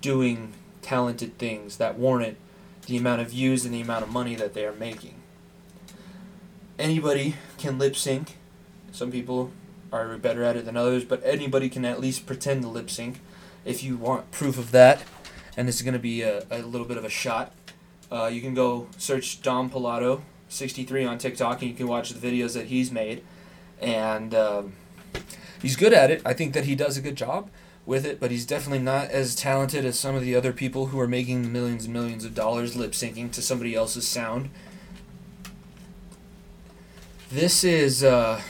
doing talented things that warrant the amount of views and the amount of money that they are making. Anybody can lip sync. Some people are better at it than others, but anybody can at least pretend to lip sync if you want proof of that. And it's going to be a, a little bit of a shot. Uh, you can go search Dom Pilato sixty-three on TikTok, and you can watch the videos that he's made. And um, he's good at it. I think that he does a good job with it, but he's definitely not as talented as some of the other people who are making the millions and millions of dollars lip syncing to somebody else's sound. This is, uh,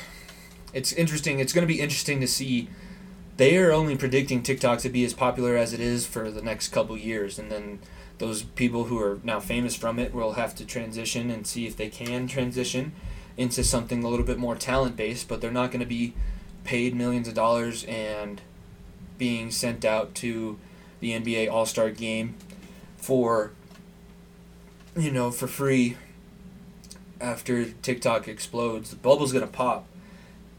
it's interesting. It's going to be interesting to see. They are only predicting TikTok to be as popular as it is for the next couple years. And then those people who are now famous from it will have to transition and see if they can transition into something a little bit more talent-based. But they're not going to be paid millions of dollars and being sent out to the N B A All-Star Game for, you know, for free. After TikTok explodes, the bubble's going to pop.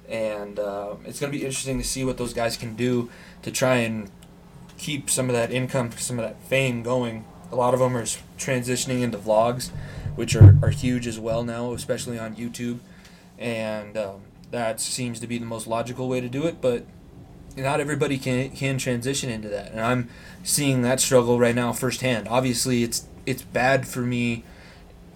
And uh, it's going to be interesting to see what those guys can do to try and keep some of that income, some of that fame going. A lot of them are transitioning into vlogs, which are, are huge as well now, especially on YouTube. And um, that seems to be the most logical way to do it, but not everybody can can transition into that. And I'm seeing that struggle right now firsthand. Obviously, it's it's bad for me.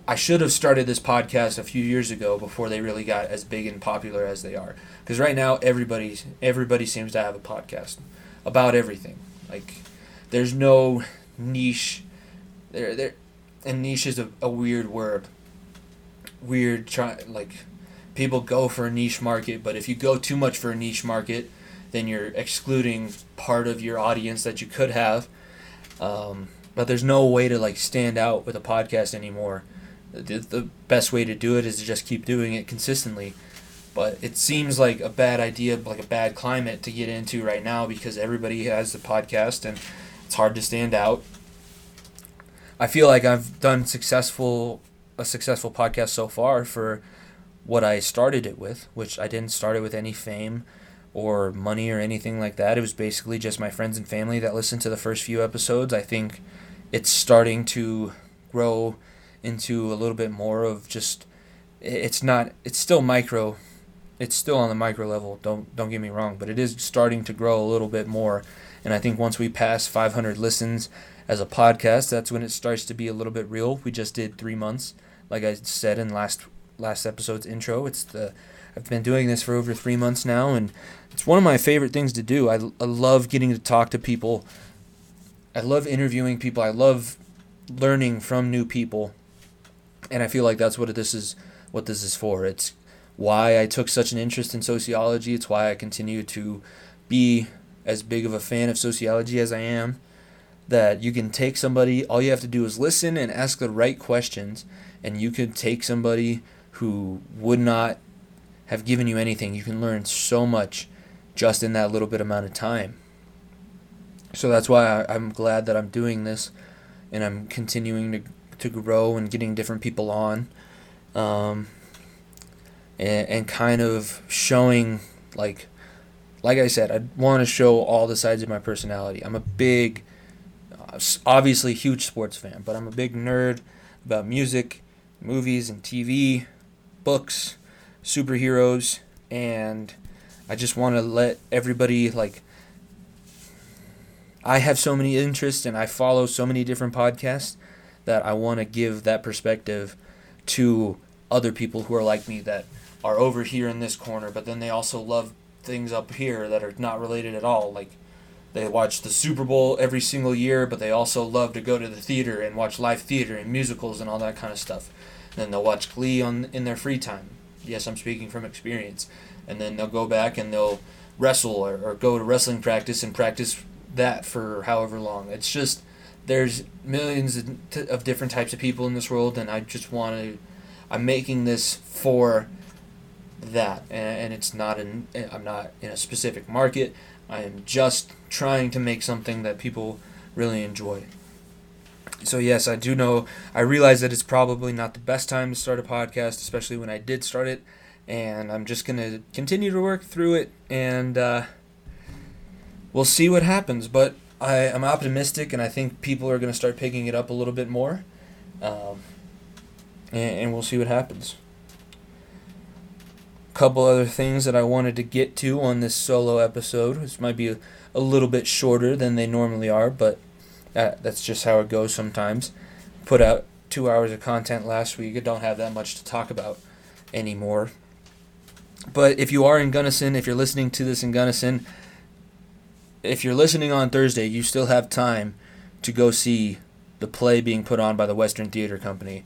I should have started this podcast a few years ago before they really got as big and popular as they are. Because right now, everybody, everybody seems to have a podcast about everything. Like, there's no niche. There, there, and niche is a, a weird word. Weird, try, like, people go for a niche market, but if you go too much for a niche market, then you're excluding part of your audience that you could have. Um, but there's no way to, like, stand out with a podcast anymore. The best way to do it is to just keep doing it consistently. But it seems like a bad idea, like a bad climate to get into right now because everybody has the podcast and it's hard to stand out. I feel like I've done successful a successful podcast so far for what I started it with, which I didn't start it with any fame or money or anything like that. It was basically just my friends and family that listened to the first few episodes. I think it's starting to grow into a little bit more of just, it's not, it's still micro, it's still on the micro level, don't don't get me wrong, but it is starting to grow a little bit more. And I think once we pass five hundred listens as a podcast, that's when it starts to be a little bit real. We just did three months, like I said in last last episode's intro. It's the, I've been doing this for over three months now, and it's one of my favorite things to do. I, I love getting to talk to people. I love interviewing people. I love learning from new people. And I feel like that's what this is what this is for. It's why I took such an interest in sociology. It's why I continue to be as big of a fan of sociology as I am. That you can take somebody, all you have to do is listen and ask the right questions, and you could take somebody who would not have given you anything. You can learn so much just in that little bit amount of time. So that's why I'm glad that I'm doing this, and I'm continuing to to grow and getting different people on, um, and, and kind of showing, like, like I said, I want to show all the sides of my personality. I'm a big, obviously huge sports fan, but I'm a big nerd about music, movies and T V, books, superheroes, and I just want to let everybody, like, I have so many interests and I follow so many different podcasts that I want to give that perspective to other people who are like me, that are over here in this corner, but then they also love things up here that are not related at all. Like, they watch the Super Bowl every single year, but they also love to go to the theater and watch live theater and musicals and all that kind of stuff. And then they'll watch Glee on in their free time. Yes, I'm speaking from experience. And then they'll go back and they'll wrestle or, or go to wrestling practice and practice that for however long. It's just... There's millions of different types of people in this world, and I just want to, I'm making this for that, and it's not in, I'm not in a specific market. I am just trying to make something that people really enjoy. So yes, I do know, I realize that it's probably not the best time to start a podcast, especially when I did start it, and I'm just going to continue to work through it, and uh, we'll see what happens, but I, I'm optimistic, and I think people are going to start picking it up a little bit more, um, and, and we'll see what happens. Couple other things that I wanted to get to on this solo episode. This might be a, a little bit shorter than they normally are, but That, that's just how it goes sometimes. Put out two hours of content last week. I don't have that much to talk about anymore. But if you are in Gunnison, if you're listening to this in Gunnison, if you're listening on Thursday, you still have time to go see the play being put on by the Western Theater Company.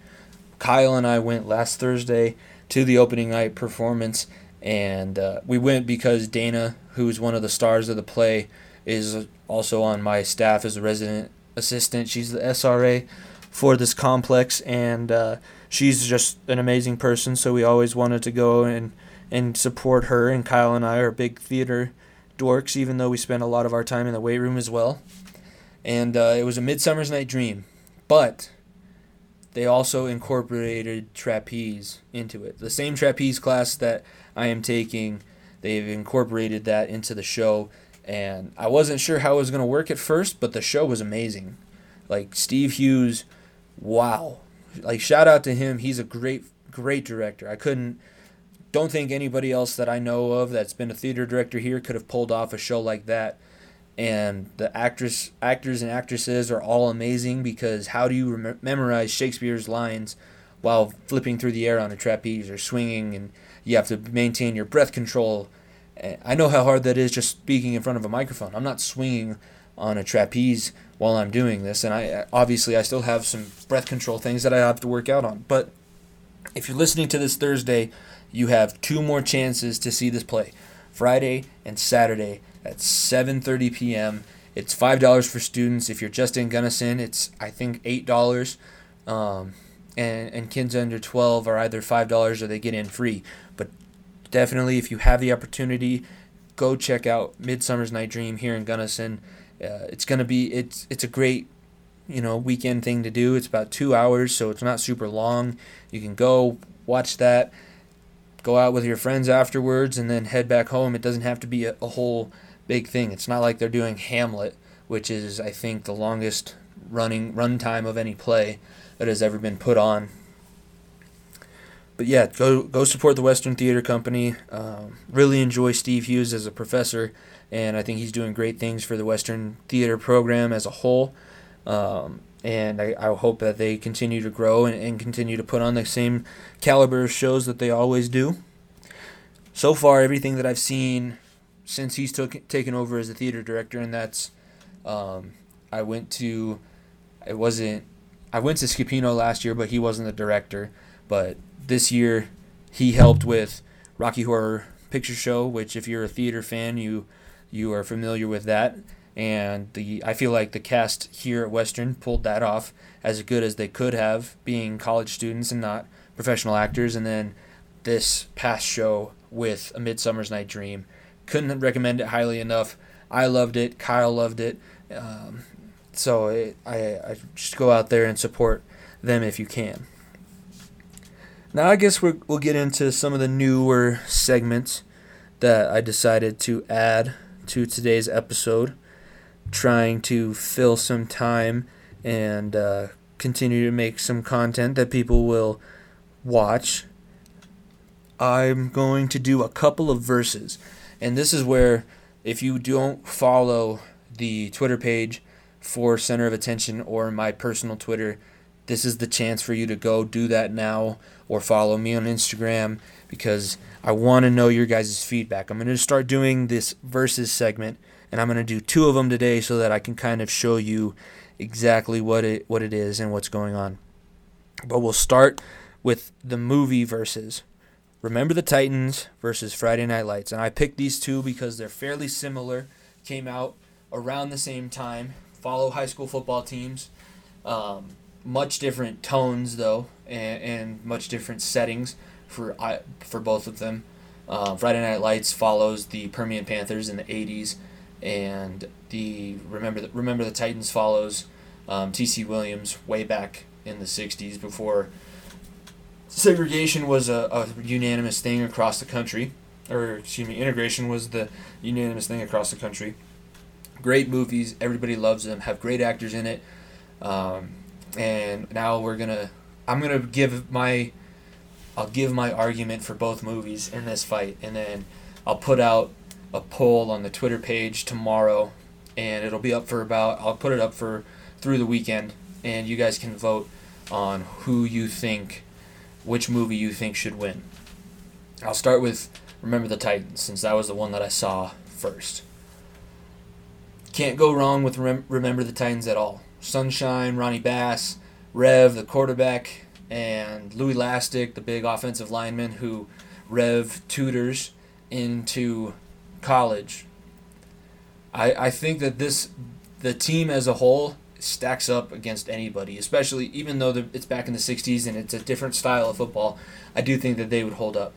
Kyle and I went last Thursday to the opening night performance, and uh, we went because Dana, who's one of the stars of the play, is also on my staff as a resident assistant. She's the S R A for this complex, and uh, she's just an amazing person, so we always wanted to go and, and support her, and Kyle and I are big theater dorks, even though we spend a lot of our time in the weight room as well. And uh, it was a Midsummer's Night Dream, but they also incorporated trapeze into it. The same trapeze class that I am taking, they've incorporated that into the show. And I wasn't sure how it was going to work at first, but the show was amazing. Like, Steve Hughes, wow. Like, shout out to him. He's a great, great director. I couldn't, don't think anybody else that I know of that's been a theater director here could have pulled off a show like that. And the actress, actors and actresses are all amazing, because how do you rem- memorize Shakespeare's lines while flipping through the air on a trapeze or swinging, and you have to maintain your breath control? I know how hard that is just speaking in front of a microphone. I'm not swinging on a trapeze while I'm doing this, and I obviously I still have some breath control things that I have to work out on. But if you're listening to this Thursday, you have two more chances to see this play, Friday and Saturday at seven thirty p.m. It's five dollars for students. If you're just in Gunnison, it's, I think, eight dollars. Um, and, and kids under twelve are either five dollars or they get in free. But definitely, if you have the opportunity, go check out Midsummer's Night Dream here in Gunnison. Uh, it's gonna be it's it's a great, you know, weekend thing to do. It's about two hours, so it's not super long. You can go watch that, go out with your friends afterwards, and then head back home. It doesn't have to be a, a whole big thing. It's not like they're doing Hamlet, which is, I think, the longest running runtime of any play that has ever been put on. But yeah, go go support the Western Theater Company. Um, really enjoy Steve Hughes as a professor, and I think he's doing great things for the Western Theater program as a whole. Um, and I, I hope that they continue to grow and, and continue to put on the same caliber of shows that they always do. So far, everything that I've seen since he's took, taken over as a theater director, and that's um, I went to it wasn't I went to Scipino last year, but he wasn't the director, but this year, he helped with Rocky Horror Picture Show, which, if you're a theater fan, you you are familiar with that. And the I feel like the cast here at Western pulled that off as good as they could have, being college students and not professional actors. And then this past show with A Midsummer's Night Dream, couldn't recommend it highly enough. I loved it. Kyle loved it. Um, so it, I, I just go out there and support them if you can. Now I guess we're, we'll get into some of the newer segments that I decided to add to today's episode, trying to fill some time and uh, continue to make some content that people will watch. I'm going to do a couple of verses, and this is where, if you don't follow the Twitter page for Center of Attention or my personal Twitter, this is the chance for you to go do that now, or follow me on Instagram, because I want to know your guys' feedback. I'm going to start doing this versus segment, and I'm going to do two of them today so that I can kind of show you exactly what it what it is and what's going on. But we'll start with the movie versus. Remember the Titans versus Friday Night Lights. And I picked these two because they're fairly similar, came out around the same time, follow high school football teams. Um... Much different tones, though, and, and much different settings for I, for both of them. Uh, Friday Night Lights follows the Permian Panthers in the eighties, and the Remember the, Remember the Titans follows um, T C. Williams way back in the sixties before segregation was a, a unanimous thing across the country, or excuse me, integration was the unanimous thing across the country. Great movies, everybody loves them, have great actors in it, um, and now we're gonna, I'm gonna give my, I'll give my argument for both movies in this fight, and then I'll put out a poll on the Twitter page tomorrow, and it'll be up for about, I'll put it up for through the weekend, and you guys can vote on who you think, which movie you think should win. I'll start with Remember the Titans, since that was the one that I saw first. Can't go wrong with Rem- Remember the Titans at all. Sunshine, Ronnie Bass, Rev, the quarterback, and Louis Lastic, the big offensive lineman who Rev tutors into college. I I think that this the team as a whole stacks up against anybody, especially even though it's back in the sixties and it's a different style of football. I do think that they would hold up.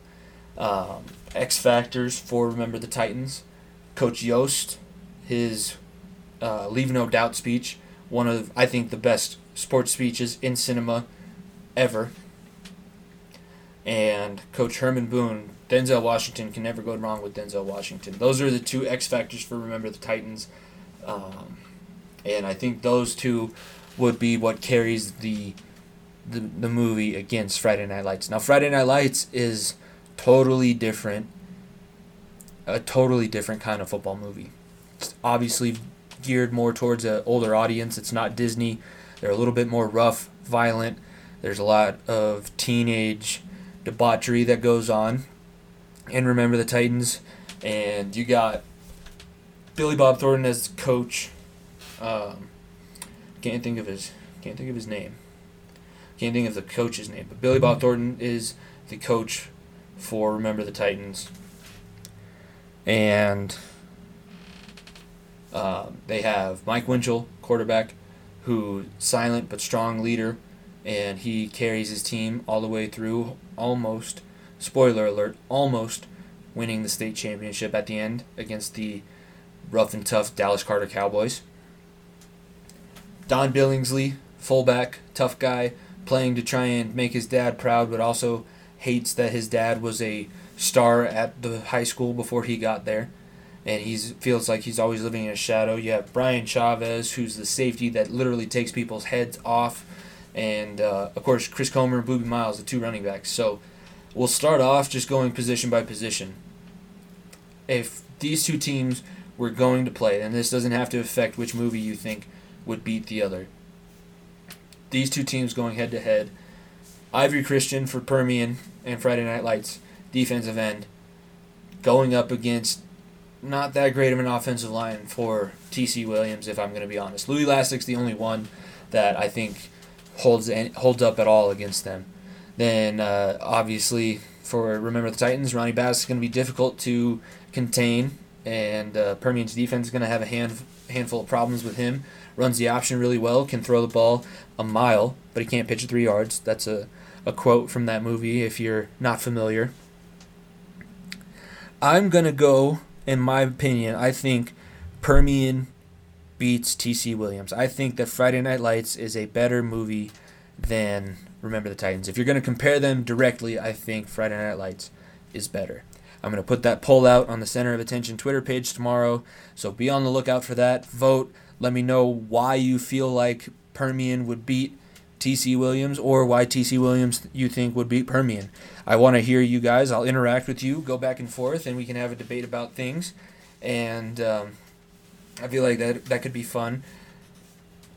Um, X factors for Remember the Titans, Coach Yost, his uh, Leave No Doubt speech, one of I think the best sports speeches in cinema ever, and Coach Herman Boone. Denzel Washington, can never go wrong with Denzel Washington. Those are the two X factors for Remember the Titans. Um, and I think those two would be what carries the, the the movie against Friday Night Lights. Now, Friday Night Lights is totally different, a totally different kind of football movie. It's obviously geared more towards an older audience. It's not Disney. They're a little bit more rough, violent. There's a lot of teenage debauchery that goes on. And Remember the Titans, and you got Billy Bob Thornton as coach. Um, can't think of his can't think of his name. Can't think of the coach's name, but Billy Bob Thornton is the coach for Remember the Titans, and um, they have Mike Winchell, quarterback, who silent but strong leader, and he carries his team all the way through almost. Spoiler alert, almost winning the state championship at the end against the rough and tough Dallas Carter Cowboys. Don Billingsley, fullback, tough guy, playing to try and make his dad proud, but also hates that his dad was a star at the high school before he got there, and he feels like he's always living in a shadow. You have Brian Chavez, who's the safety that literally takes people's heads off, and, uh, of course, Chris Comer and Boobie Miles, the two running backs. So we'll start off just going position by position. If these two teams were going to play, and this doesn't have to affect which movie you think would beat the other. These two teams going head-to-head. Ivory Christian for Permian and Friday Night Lights, defensive end, going up against not that great of an offensive line for T C. Williams, if I'm going to be honest. Louis Lastic's the only one that I think holds holds up at all against them. Then, uh, obviously, for Remember the Titans, Ronnie Bass is going to be difficult to contain, and uh, Permian's defense is going to have a hand, handful of problems with him. Runs the option really well, can throw the ball a mile, but he can't pitch it three yards. That's a, a quote from that movie, if you're not familiar. I'm going to go, in my opinion, I think Permian beats T C. Williams. I think that Friday Night Lights is a better movie than Remember the Titans. If you're going to compare them directly, I think Friday Night Lights is better. I'm going to put that poll out on the Center of Attention Twitter page tomorrow, so be on the lookout for that. Vote. Let me know why you feel like Permian would beat T C. Williams, or why T C. Williams you think would beat Permian. I want to hear you guys. I'll interact with you, go back and forth, and we can have a debate about things. And um, I feel like that that could be fun.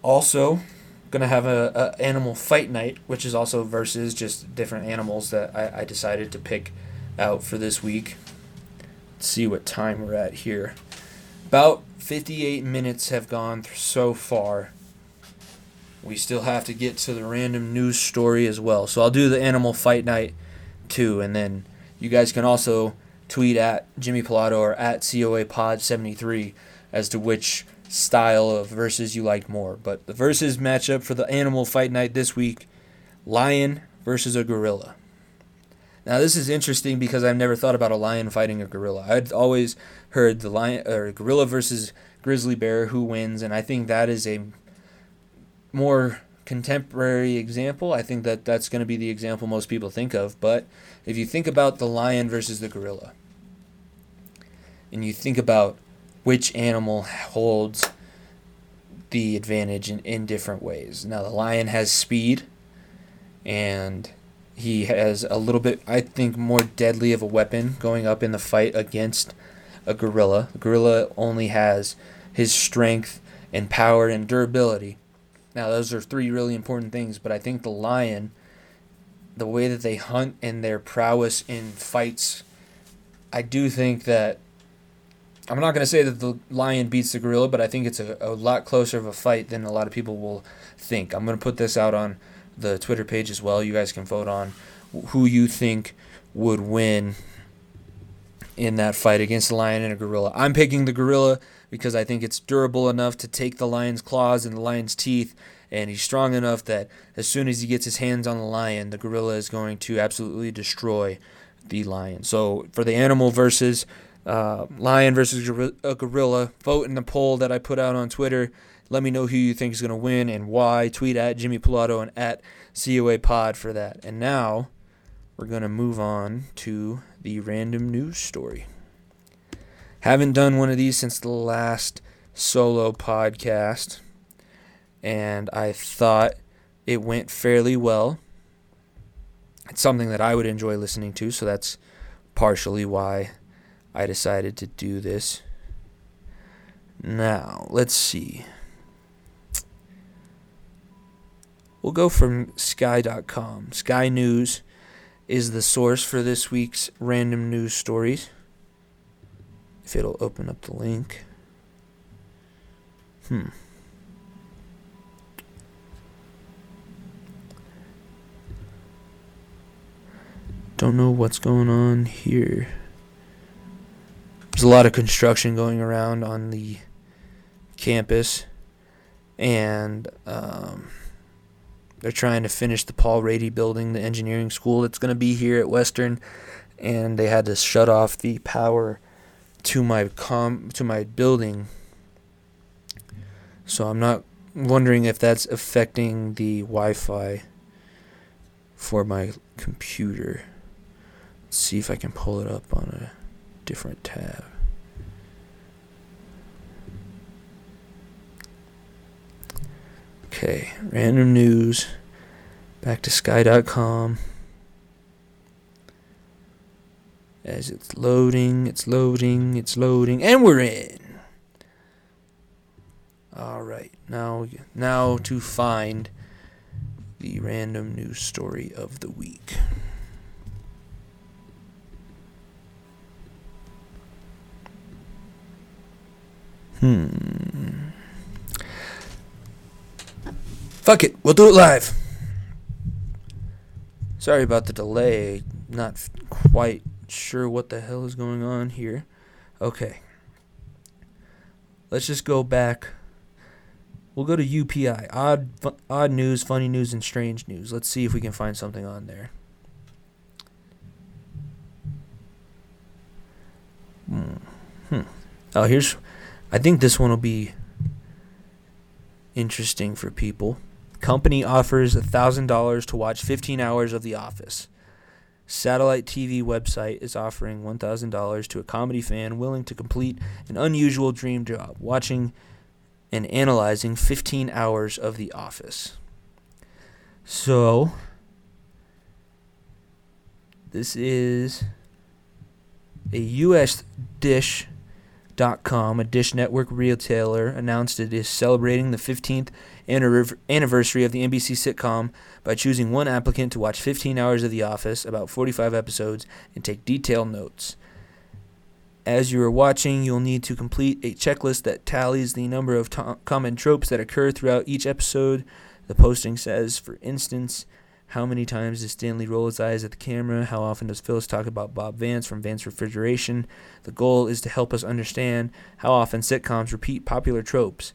Also, going to have a, a animal fight night, which is also versus just different animals that I, I decided to pick out for this week. Let's see what time we're at here. About fifty-eight minutes have gone so far. We still have to get to the random news story as well. So I'll do the animal fight night too, and then you guys can also tweet at Jimmy Pilato or at C O A Pod seventy-three as to which style of verses you like more. But the verses matchup for the animal fight night this week, lion versus a gorilla. Now this is interesting because I've never thought about a lion fighting a gorilla. I'd always heard the lion or gorilla versus grizzly bear, who wins, and I think that is a more contemporary example, I think that that's going to be the example most people think of. But if you think about the lion versus the gorilla, and you think about which animal holds the advantage in, in different ways. Now, the lion has speed, and he has a little bit, I think, more deadly of a weapon going up in the fight against a gorilla. The gorilla only has his strength and power and durability. Now, those are three really important things, but I think the lion, the way that they hunt and their prowess in fights, I do think that, I'm not going to say that the lion beats the gorilla, but I think it's a, a lot closer of a fight than a lot of people will think. I'm going to put this out on the Twitter page as well. You guys can vote on who you think would win in that fight against a lion and a gorilla. I'm picking the gorilla because I think it's durable enough to take the lion's claws and the lion's teeth, and he's strong enough that as soon as he gets his hands on the lion, the gorilla is going to absolutely destroy the lion. So for the animal versus Uh, lion versus a gorilla, vote in the poll that I put out on Twitter. Let me know who you think is going to win and why. Tweet at Jimmy Pilato and at C O A Pod for that. And now we're going to move on to the random news story. Haven't done one of these since the last solo podcast, and I thought it went fairly well. It's something that I would enjoy listening to, so that's partially why I decided to do this. Now, let's see. We'll go from sky dot com. Sky News is the source for this week's random news stories. If it'll open up the link. Hmm. Don't know what's going on here. There's a lot of construction going around on the campus, and um, they're trying to finish the Paul Rady building, the engineering school that's going to be here at Western, and they had to shut off the power to my com- to my building. So I'm not wondering if that's affecting the Wi-Fi for my computer. Let's see if I can pull it up on a different tab. Okay, random news. Back to sky dot com. As it's loading, it's loading, it's loading, and we're in. All right, now, now to find the random news story of the week. Hmm. Fuck it. We'll do it live. Sorry about the delay. Not quite sure what the hell is going on here. Okay. Let's just go back. We'll go to U P I. Odd, fu- odd news, funny news, and strange news. Let's see if we can find something on there. Hmm. hmm. Oh, here's... I think this one will be interesting for people. Company offers one thousand dollars to watch fifteen hours of The Office. Satellite T V website is offering one thousand dollars to a comedy fan willing to complete an unusual dream job, watching and analyzing fifteen hours of The Office. So, this is a U S dish Dot com, a Dish Network retailer, announced it is celebrating the fifteenth anniversary of the N B C sitcom by choosing one applicant to watch fifteen hours of The Office, about forty-five episodes, and take detailed notes. As you are watching, you'll need to complete a checklist that tallies the number of to- common tropes that occur throughout each episode. The posting says, for instance, how many times does Stanley roll his eyes at the camera? How often does Phyllis talk about Bob Vance from Vance Refrigeration? The goal is to help us understand how often sitcoms repeat popular tropes.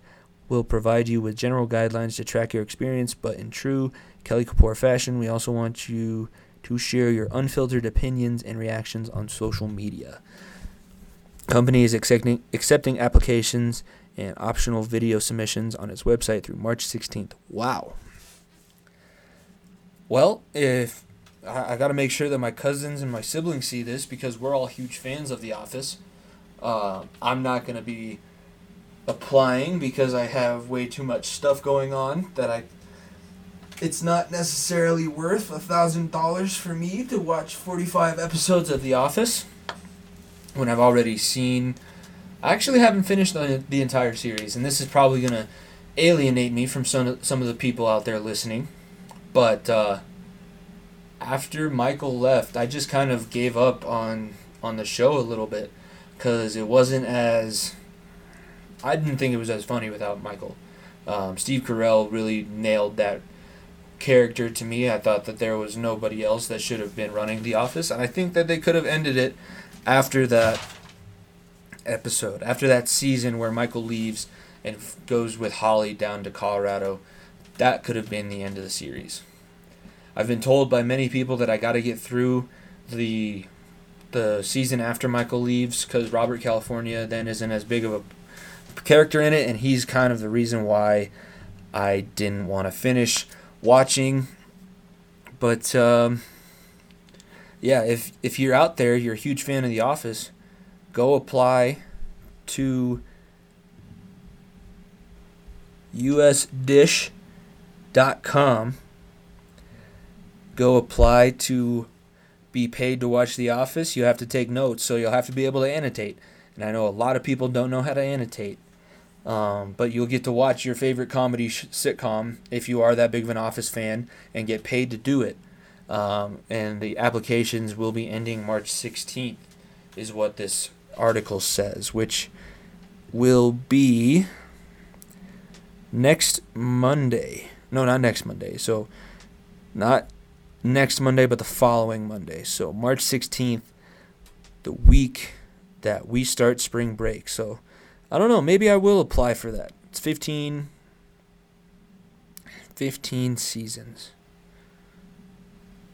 We'll provide you with general guidelines to track your experience, but in true Kelly Kapoor fashion, we also want you to share your unfiltered opinions and reactions on social media. Company is accepting, accepting applications and optional video submissions on its website through March sixteenth. Wow. Well, if I, I got to make sure that my cousins and my siblings see this, because we're all huge fans of The Office. Uh, I'm not going to be applying because I have way too much stuff going on that I... It's not necessarily worth one thousand dollars for me to watch forty-five episodes of The Office when I've already seen... I actually haven't finished the, the entire series, and this is probably going to alienate me from some, some of the people out there listening. But uh, after Michael left, I just kind of gave up on, on the show a little bit, because it wasn't as... I didn't think it was as funny without Michael. Um, Steve Carell really nailed that character to me. I thought that there was nobody else that should have been running The Office, and I think that they could have ended it after that episode, after that season where Michael leaves and f- goes with Holly down to Colorado. That could have been the end of the series. I've been told by many people that I got to get through the the season after Michael leaves, because Robert California then isn't as big of a character in it, and he's kind of the reason why I didn't want to finish watching. But um, yeah, if if you're out there, you're a huge fan of The Office, go apply to U S dish dot com. Go apply to be paid to watch The Office. You have to take notes, so you'll have to be able to annotate. And I know a lot of people don't know how to annotate. Um, but you'll get to watch your favorite comedy sh- sitcom if you are that big of an Office fan and get paid to do it. Um, and the applications will be ending March sixteenth. Is what this article says, which will be next Monday. No, not next Monday. So not next Monday, but the following Monday. So March sixteenth, the week that we start spring break. So I don't know. Maybe I will apply for that. It's fifteen, fifteen seasons.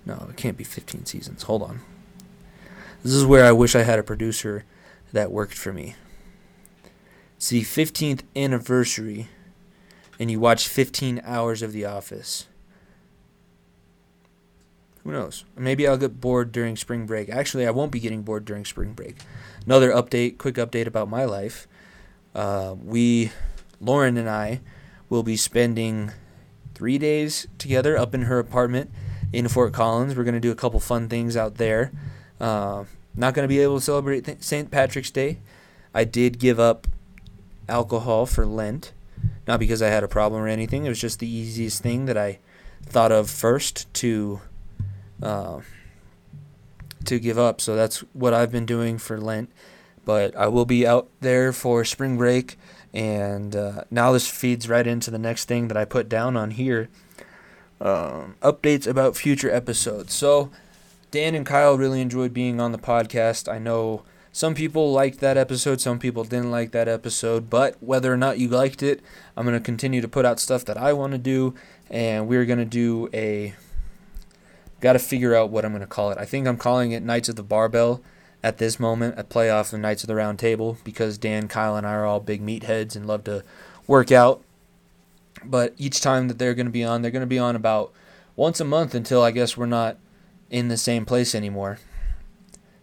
No, it can't be fifteen seasons. Hold on. This is where I wish I had a producer that worked for me. It's the fifteenth anniversary, and you watch fifteen hours of The Office. Who knows? Maybe I'll get bored during spring break. Actually, I won't be getting bored during spring break. Another update, quick update about my life. Uh, we, Lauren and I, will be spending three days together up in her apartment in Fort Collins. We're going to do a couple fun things out there. Uh, not going to be able to celebrate th- Saint Patrick's Day. I did give up alcohol for Lent, not because I had a problem or anything. It was just the easiest thing that I thought of first to uh, to give up. So that's what I've been doing for Lent. But I will be out there for spring break, and uh, now this feeds right into the next thing that I put down on here. Um, updates about future episodes. So Dan and Kyle really enjoyed being on the podcast. I know some people liked that episode, some people didn't like that episode, but whether or not you liked it, I'm going to continue to put out stuff that I want to do, and we're going to do a... Got to figure out what I'm going to call it. I think I'm calling it Knights of the Barbell at this moment, a playoff of Knights of the Round Table, because Dan, Kyle, and I are all big meatheads and love to work out. But each time that they're going to be on, they're going to be on about once a month until I guess we're not in the same place anymore.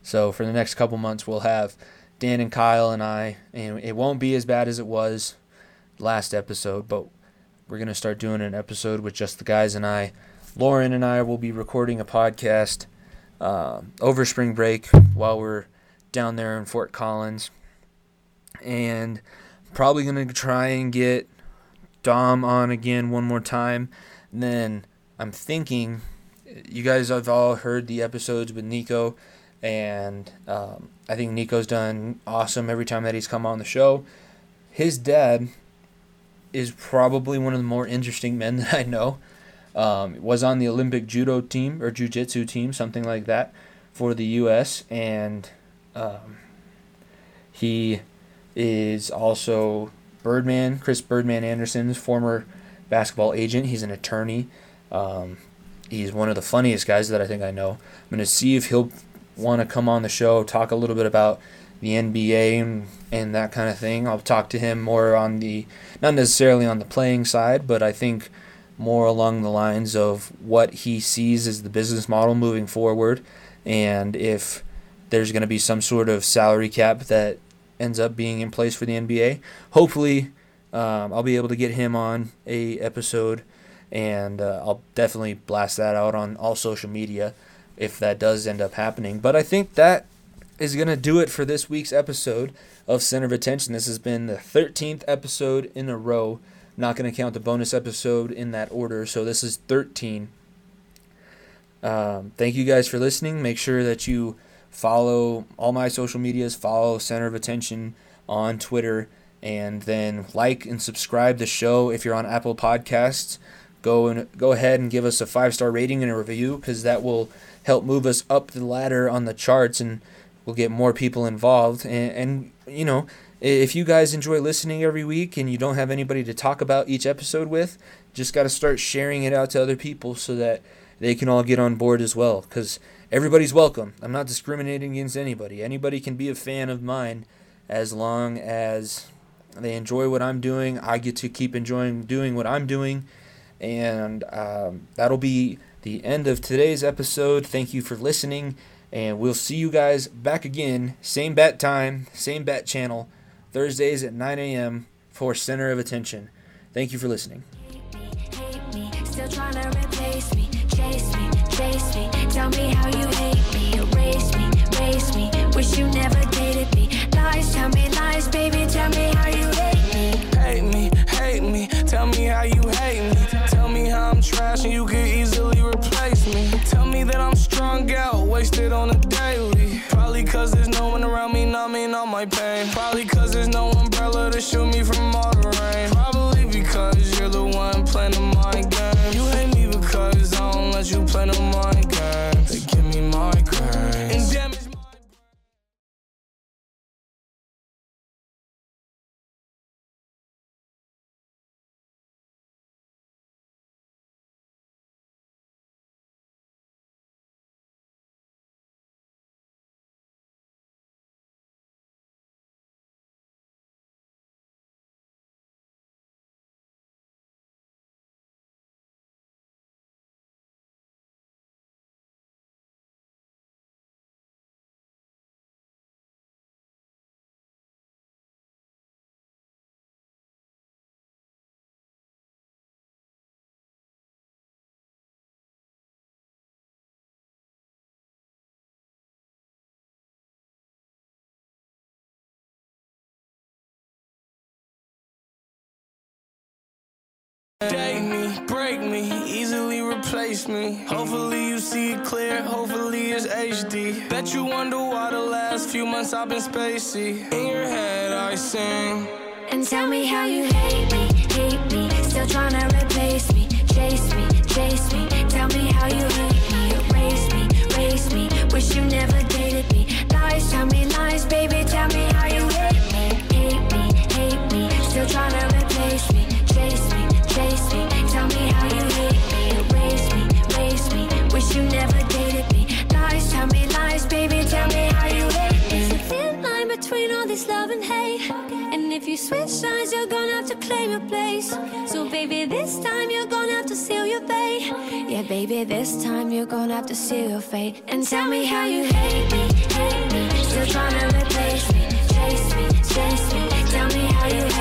So for the next couple months, we'll have Dan and Kyle and I, and it won't be as bad as it was last episode, but we're going to start doing an episode with just the guys and I. Lauren and I will be recording a podcast uh, over spring break while we're down there in Fort Collins, and probably going to try and get Dom on again one more time. And then I'm thinking, you guys have all heard the episodes with Nico, and um, I think Nico's done awesome every time that he's come on the show. His dad is probably one of the more interesting men that I know. Um, was on the Olympic judo team, or jiu-jitsu team, something like that, for the U S, and um, he is also Birdman, Chris Birdman Anderson's former basketball agent. He's an attorney. Um He's one of the funniest guys that I think I know. I'm going to see if he'll want to come on the show, talk a little bit about the N B A and, and that kind of thing. I'll talk to him more on the, not necessarily on the playing side, but I think more along the lines of what he sees as the business model moving forward, and if there's going to be some sort of salary cap that ends up being in place for the N B A. Hopefully, um, I'll be able to get him on a episode, and uh, I'll definitely blast that out on all social media if that does end up happening. But I think that is going to do it for this week's episode of Center of Attention. This has been the thirteenth episode in a row. I'm not going to count the bonus episode in that order, so this is thirteen. Um, thank you guys for listening. Make sure that you follow all my social medias, follow Center of Attention on Twitter, and then like and subscribe the show. If you're on Apple Podcasts, go and go ahead and give us a five-star rating and a review, because that will help move us up the ladder on the charts, and we'll get more people involved. And, and you know, if you guys enjoy listening every week and you don't have anybody to talk about each episode with, just got to start sharing it out to other people so that they can all get on board as well, because everybody's welcome. I'm not discriminating against anybody. Anybody can be a fan of mine as long as they enjoy what I'm doing. I get to keep enjoying doing what I'm doing. And um, that'll be the end of today's episode. Thank you for listening, and we'll see you guys back again. Same bat time, same bat channel, Thursdays at nine a.m. for Center of Attention. Thank you for listening. Hate me, hate me, still trying to replace me. Chase me, chase me, tell me how you hate me. Erase me, erase me, wish you never dated me. Lies, tell me lies, baby, tell me how you hate me. Hate me, hate me, tell me how you hate me. Tell me how I'm trash and you can easily replace me. Tell me that I'm strung out, wasted on a daily. Probably cause there's no one around me numbing all my pain. Probably cause there's no umbrella to shoot me from all the rain. Probably because you're the one playing the mind game. You hate me because I don't let you play no mind games. They give me my grace. Date me, break me, easily replace me. Hopefully you see it clear, hopefully it's H D. Bet you wonder why the last few months I've been spacey. In your head I sing. And tell me how you hate me, hate me, still tryna replace me. Chase me, chase me, tell me how you hate me. Erase me, erase me, wish you never dated me. Lies, tell me lies, baby, tell me how you hate me. Hate me, hate me, still tryna replace me. Chase me, chase me, tell me how you hate me. Erase me, erase me, wish you never dated me. Lies, tell me lies, baby, tell me how you hate me. It's a thin line between all this love and hate, okay. And if you switch sides, you're gonna have to claim your place, okay. So baby, this time you're gonna have to seal your fate, okay. Yeah, baby, this time you're gonna have to seal your fate. And tell me how you hate me, hate me, still trying to replace me. Chase me, chase me, tell me how you hate me.